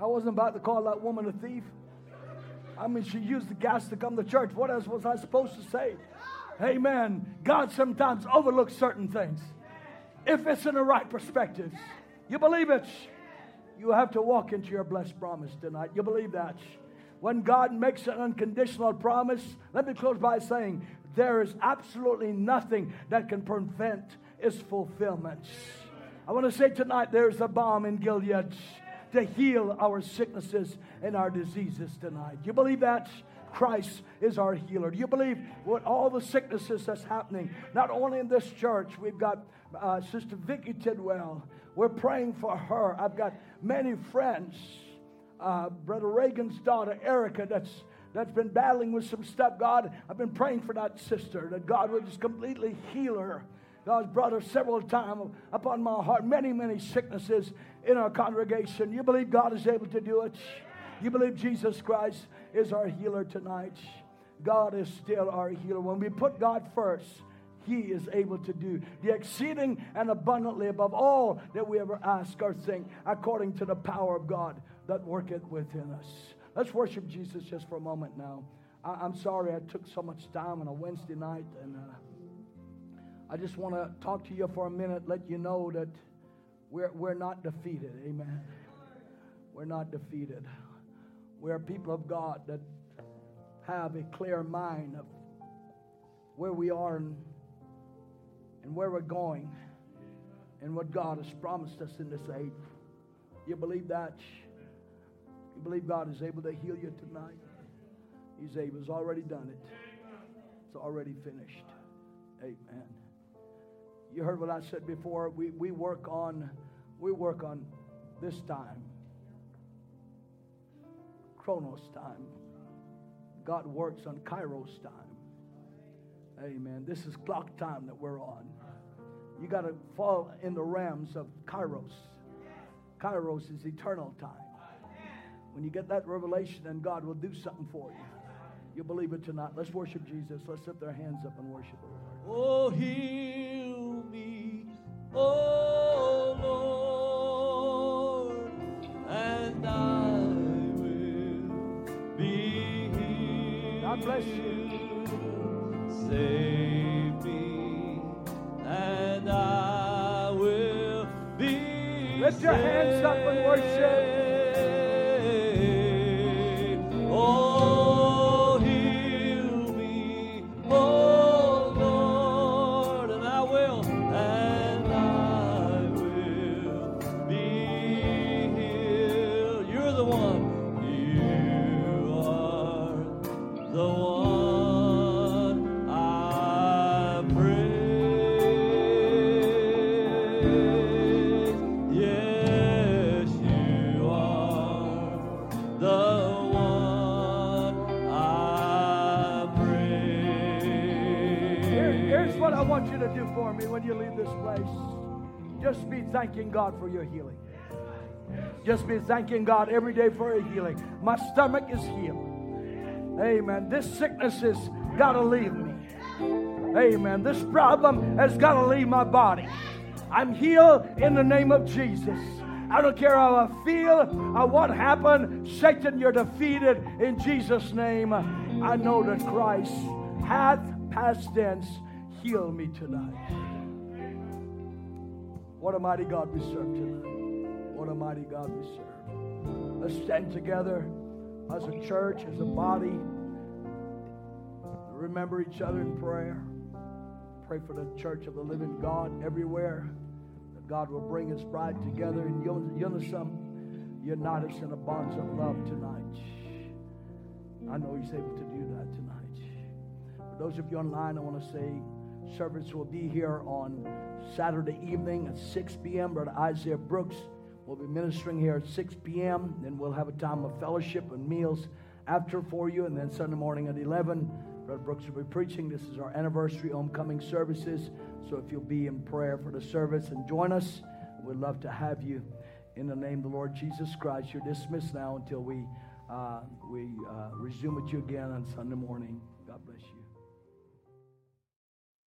I wasn't about to call that woman a thief. I mean, she used the gas to come to church. What else was I supposed to say? Amen. God sometimes overlooks certain things. If it's in the right perspective. You believe it? You have to walk into your blessed promise tonight. You believe that? When God makes an unconditional promise, let me close by saying, there is absolutely nothing that can prevent its fulfillment. I want to say tonight, there is a balm in Gilead to heal our sicknesses and our diseases tonight. You believe that? Christ is our healer. Do you believe with all the sicknesses that's happening, not only in this church, we've got uh, Sister Vicky Tibble. We're praying for her. I've got many friends. Uh, Brother Reagan's daughter, Erica, that's that's been battling with some stuff. God, I've been praying for that sister, that God would just completely heal her. God's brought her several times upon my heart, many, many sicknesses in our congregation. You believe God is able to do it? You believe Jesus Christ is our healer tonight? God is still our healer. When we put God first, He is able to do the exceeding and abundantly above all that we ever ask or think, according to the power of God that worketh within us. Let's worship Jesus just for a moment now. I, I'm sorry I took so much time on a Wednesday night, and uh, I just want to talk to you for a minute, let you know that we're we're not defeated. Amen. We're not defeated. We're people of God that have a clear mind of where we are and, and where we're going and what God has promised us in this age. You believe that? You believe God is able to heal you tonight? He's able. He's already done it. It's already finished. Amen. You heard what I said before. We we work on we work on this time. Chronos time. God works on Kairos time. Amen. This is clock time that we're on. You got to fall in the realms of Kairos. Kairos is eternal time. When you get that revelation, then God will do something for you. You believe it tonight. Let's worship Jesus. Let's lift our hands up and worship the Lord. Oh, heal me, oh Lord, and I will be healed. God bless you. Save me, and I will be saved. Lift your hands up and worship. Oh, heal me, oh Lord, and I will, and I will be healed. You're the one, you are the one. When you leave this place, just be thanking God for your healing. Just be thanking God every day for your healing. My stomach is healed. Amen. This sickness has got to leave me. Amen. This problem has got to leave my body. I'm healed in the name of Jesus. I don't care how I feel or what happened. Satan, you're defeated in Jesus' name. I know that Christ hath past tense heal me tonight. What a mighty God we serve tonight. What a mighty God we serve. Let's stand together as a church, as a body. Remember each other in prayer. Pray for the church of the living God everywhere. That God will bring His bride together in unison. Unite us in a bonds of love tonight. I know He's able to do that tonight. For those of you online, I want to say, Service will be here on Saturday evening at six p.m. Brother Isaiah Brooks will be ministering here at six p.m. Then we'll have a time of fellowship and meals after for you. And then Sunday morning at eleven, Brother Brooks will be preaching. This is our anniversary homecoming services. So if you'll be in prayer for the service and join us, we'd love to have you. In the name of the Lord Jesus Christ, you're dismissed now until we, uh, we uh, resume with you again on Sunday morning. God bless you.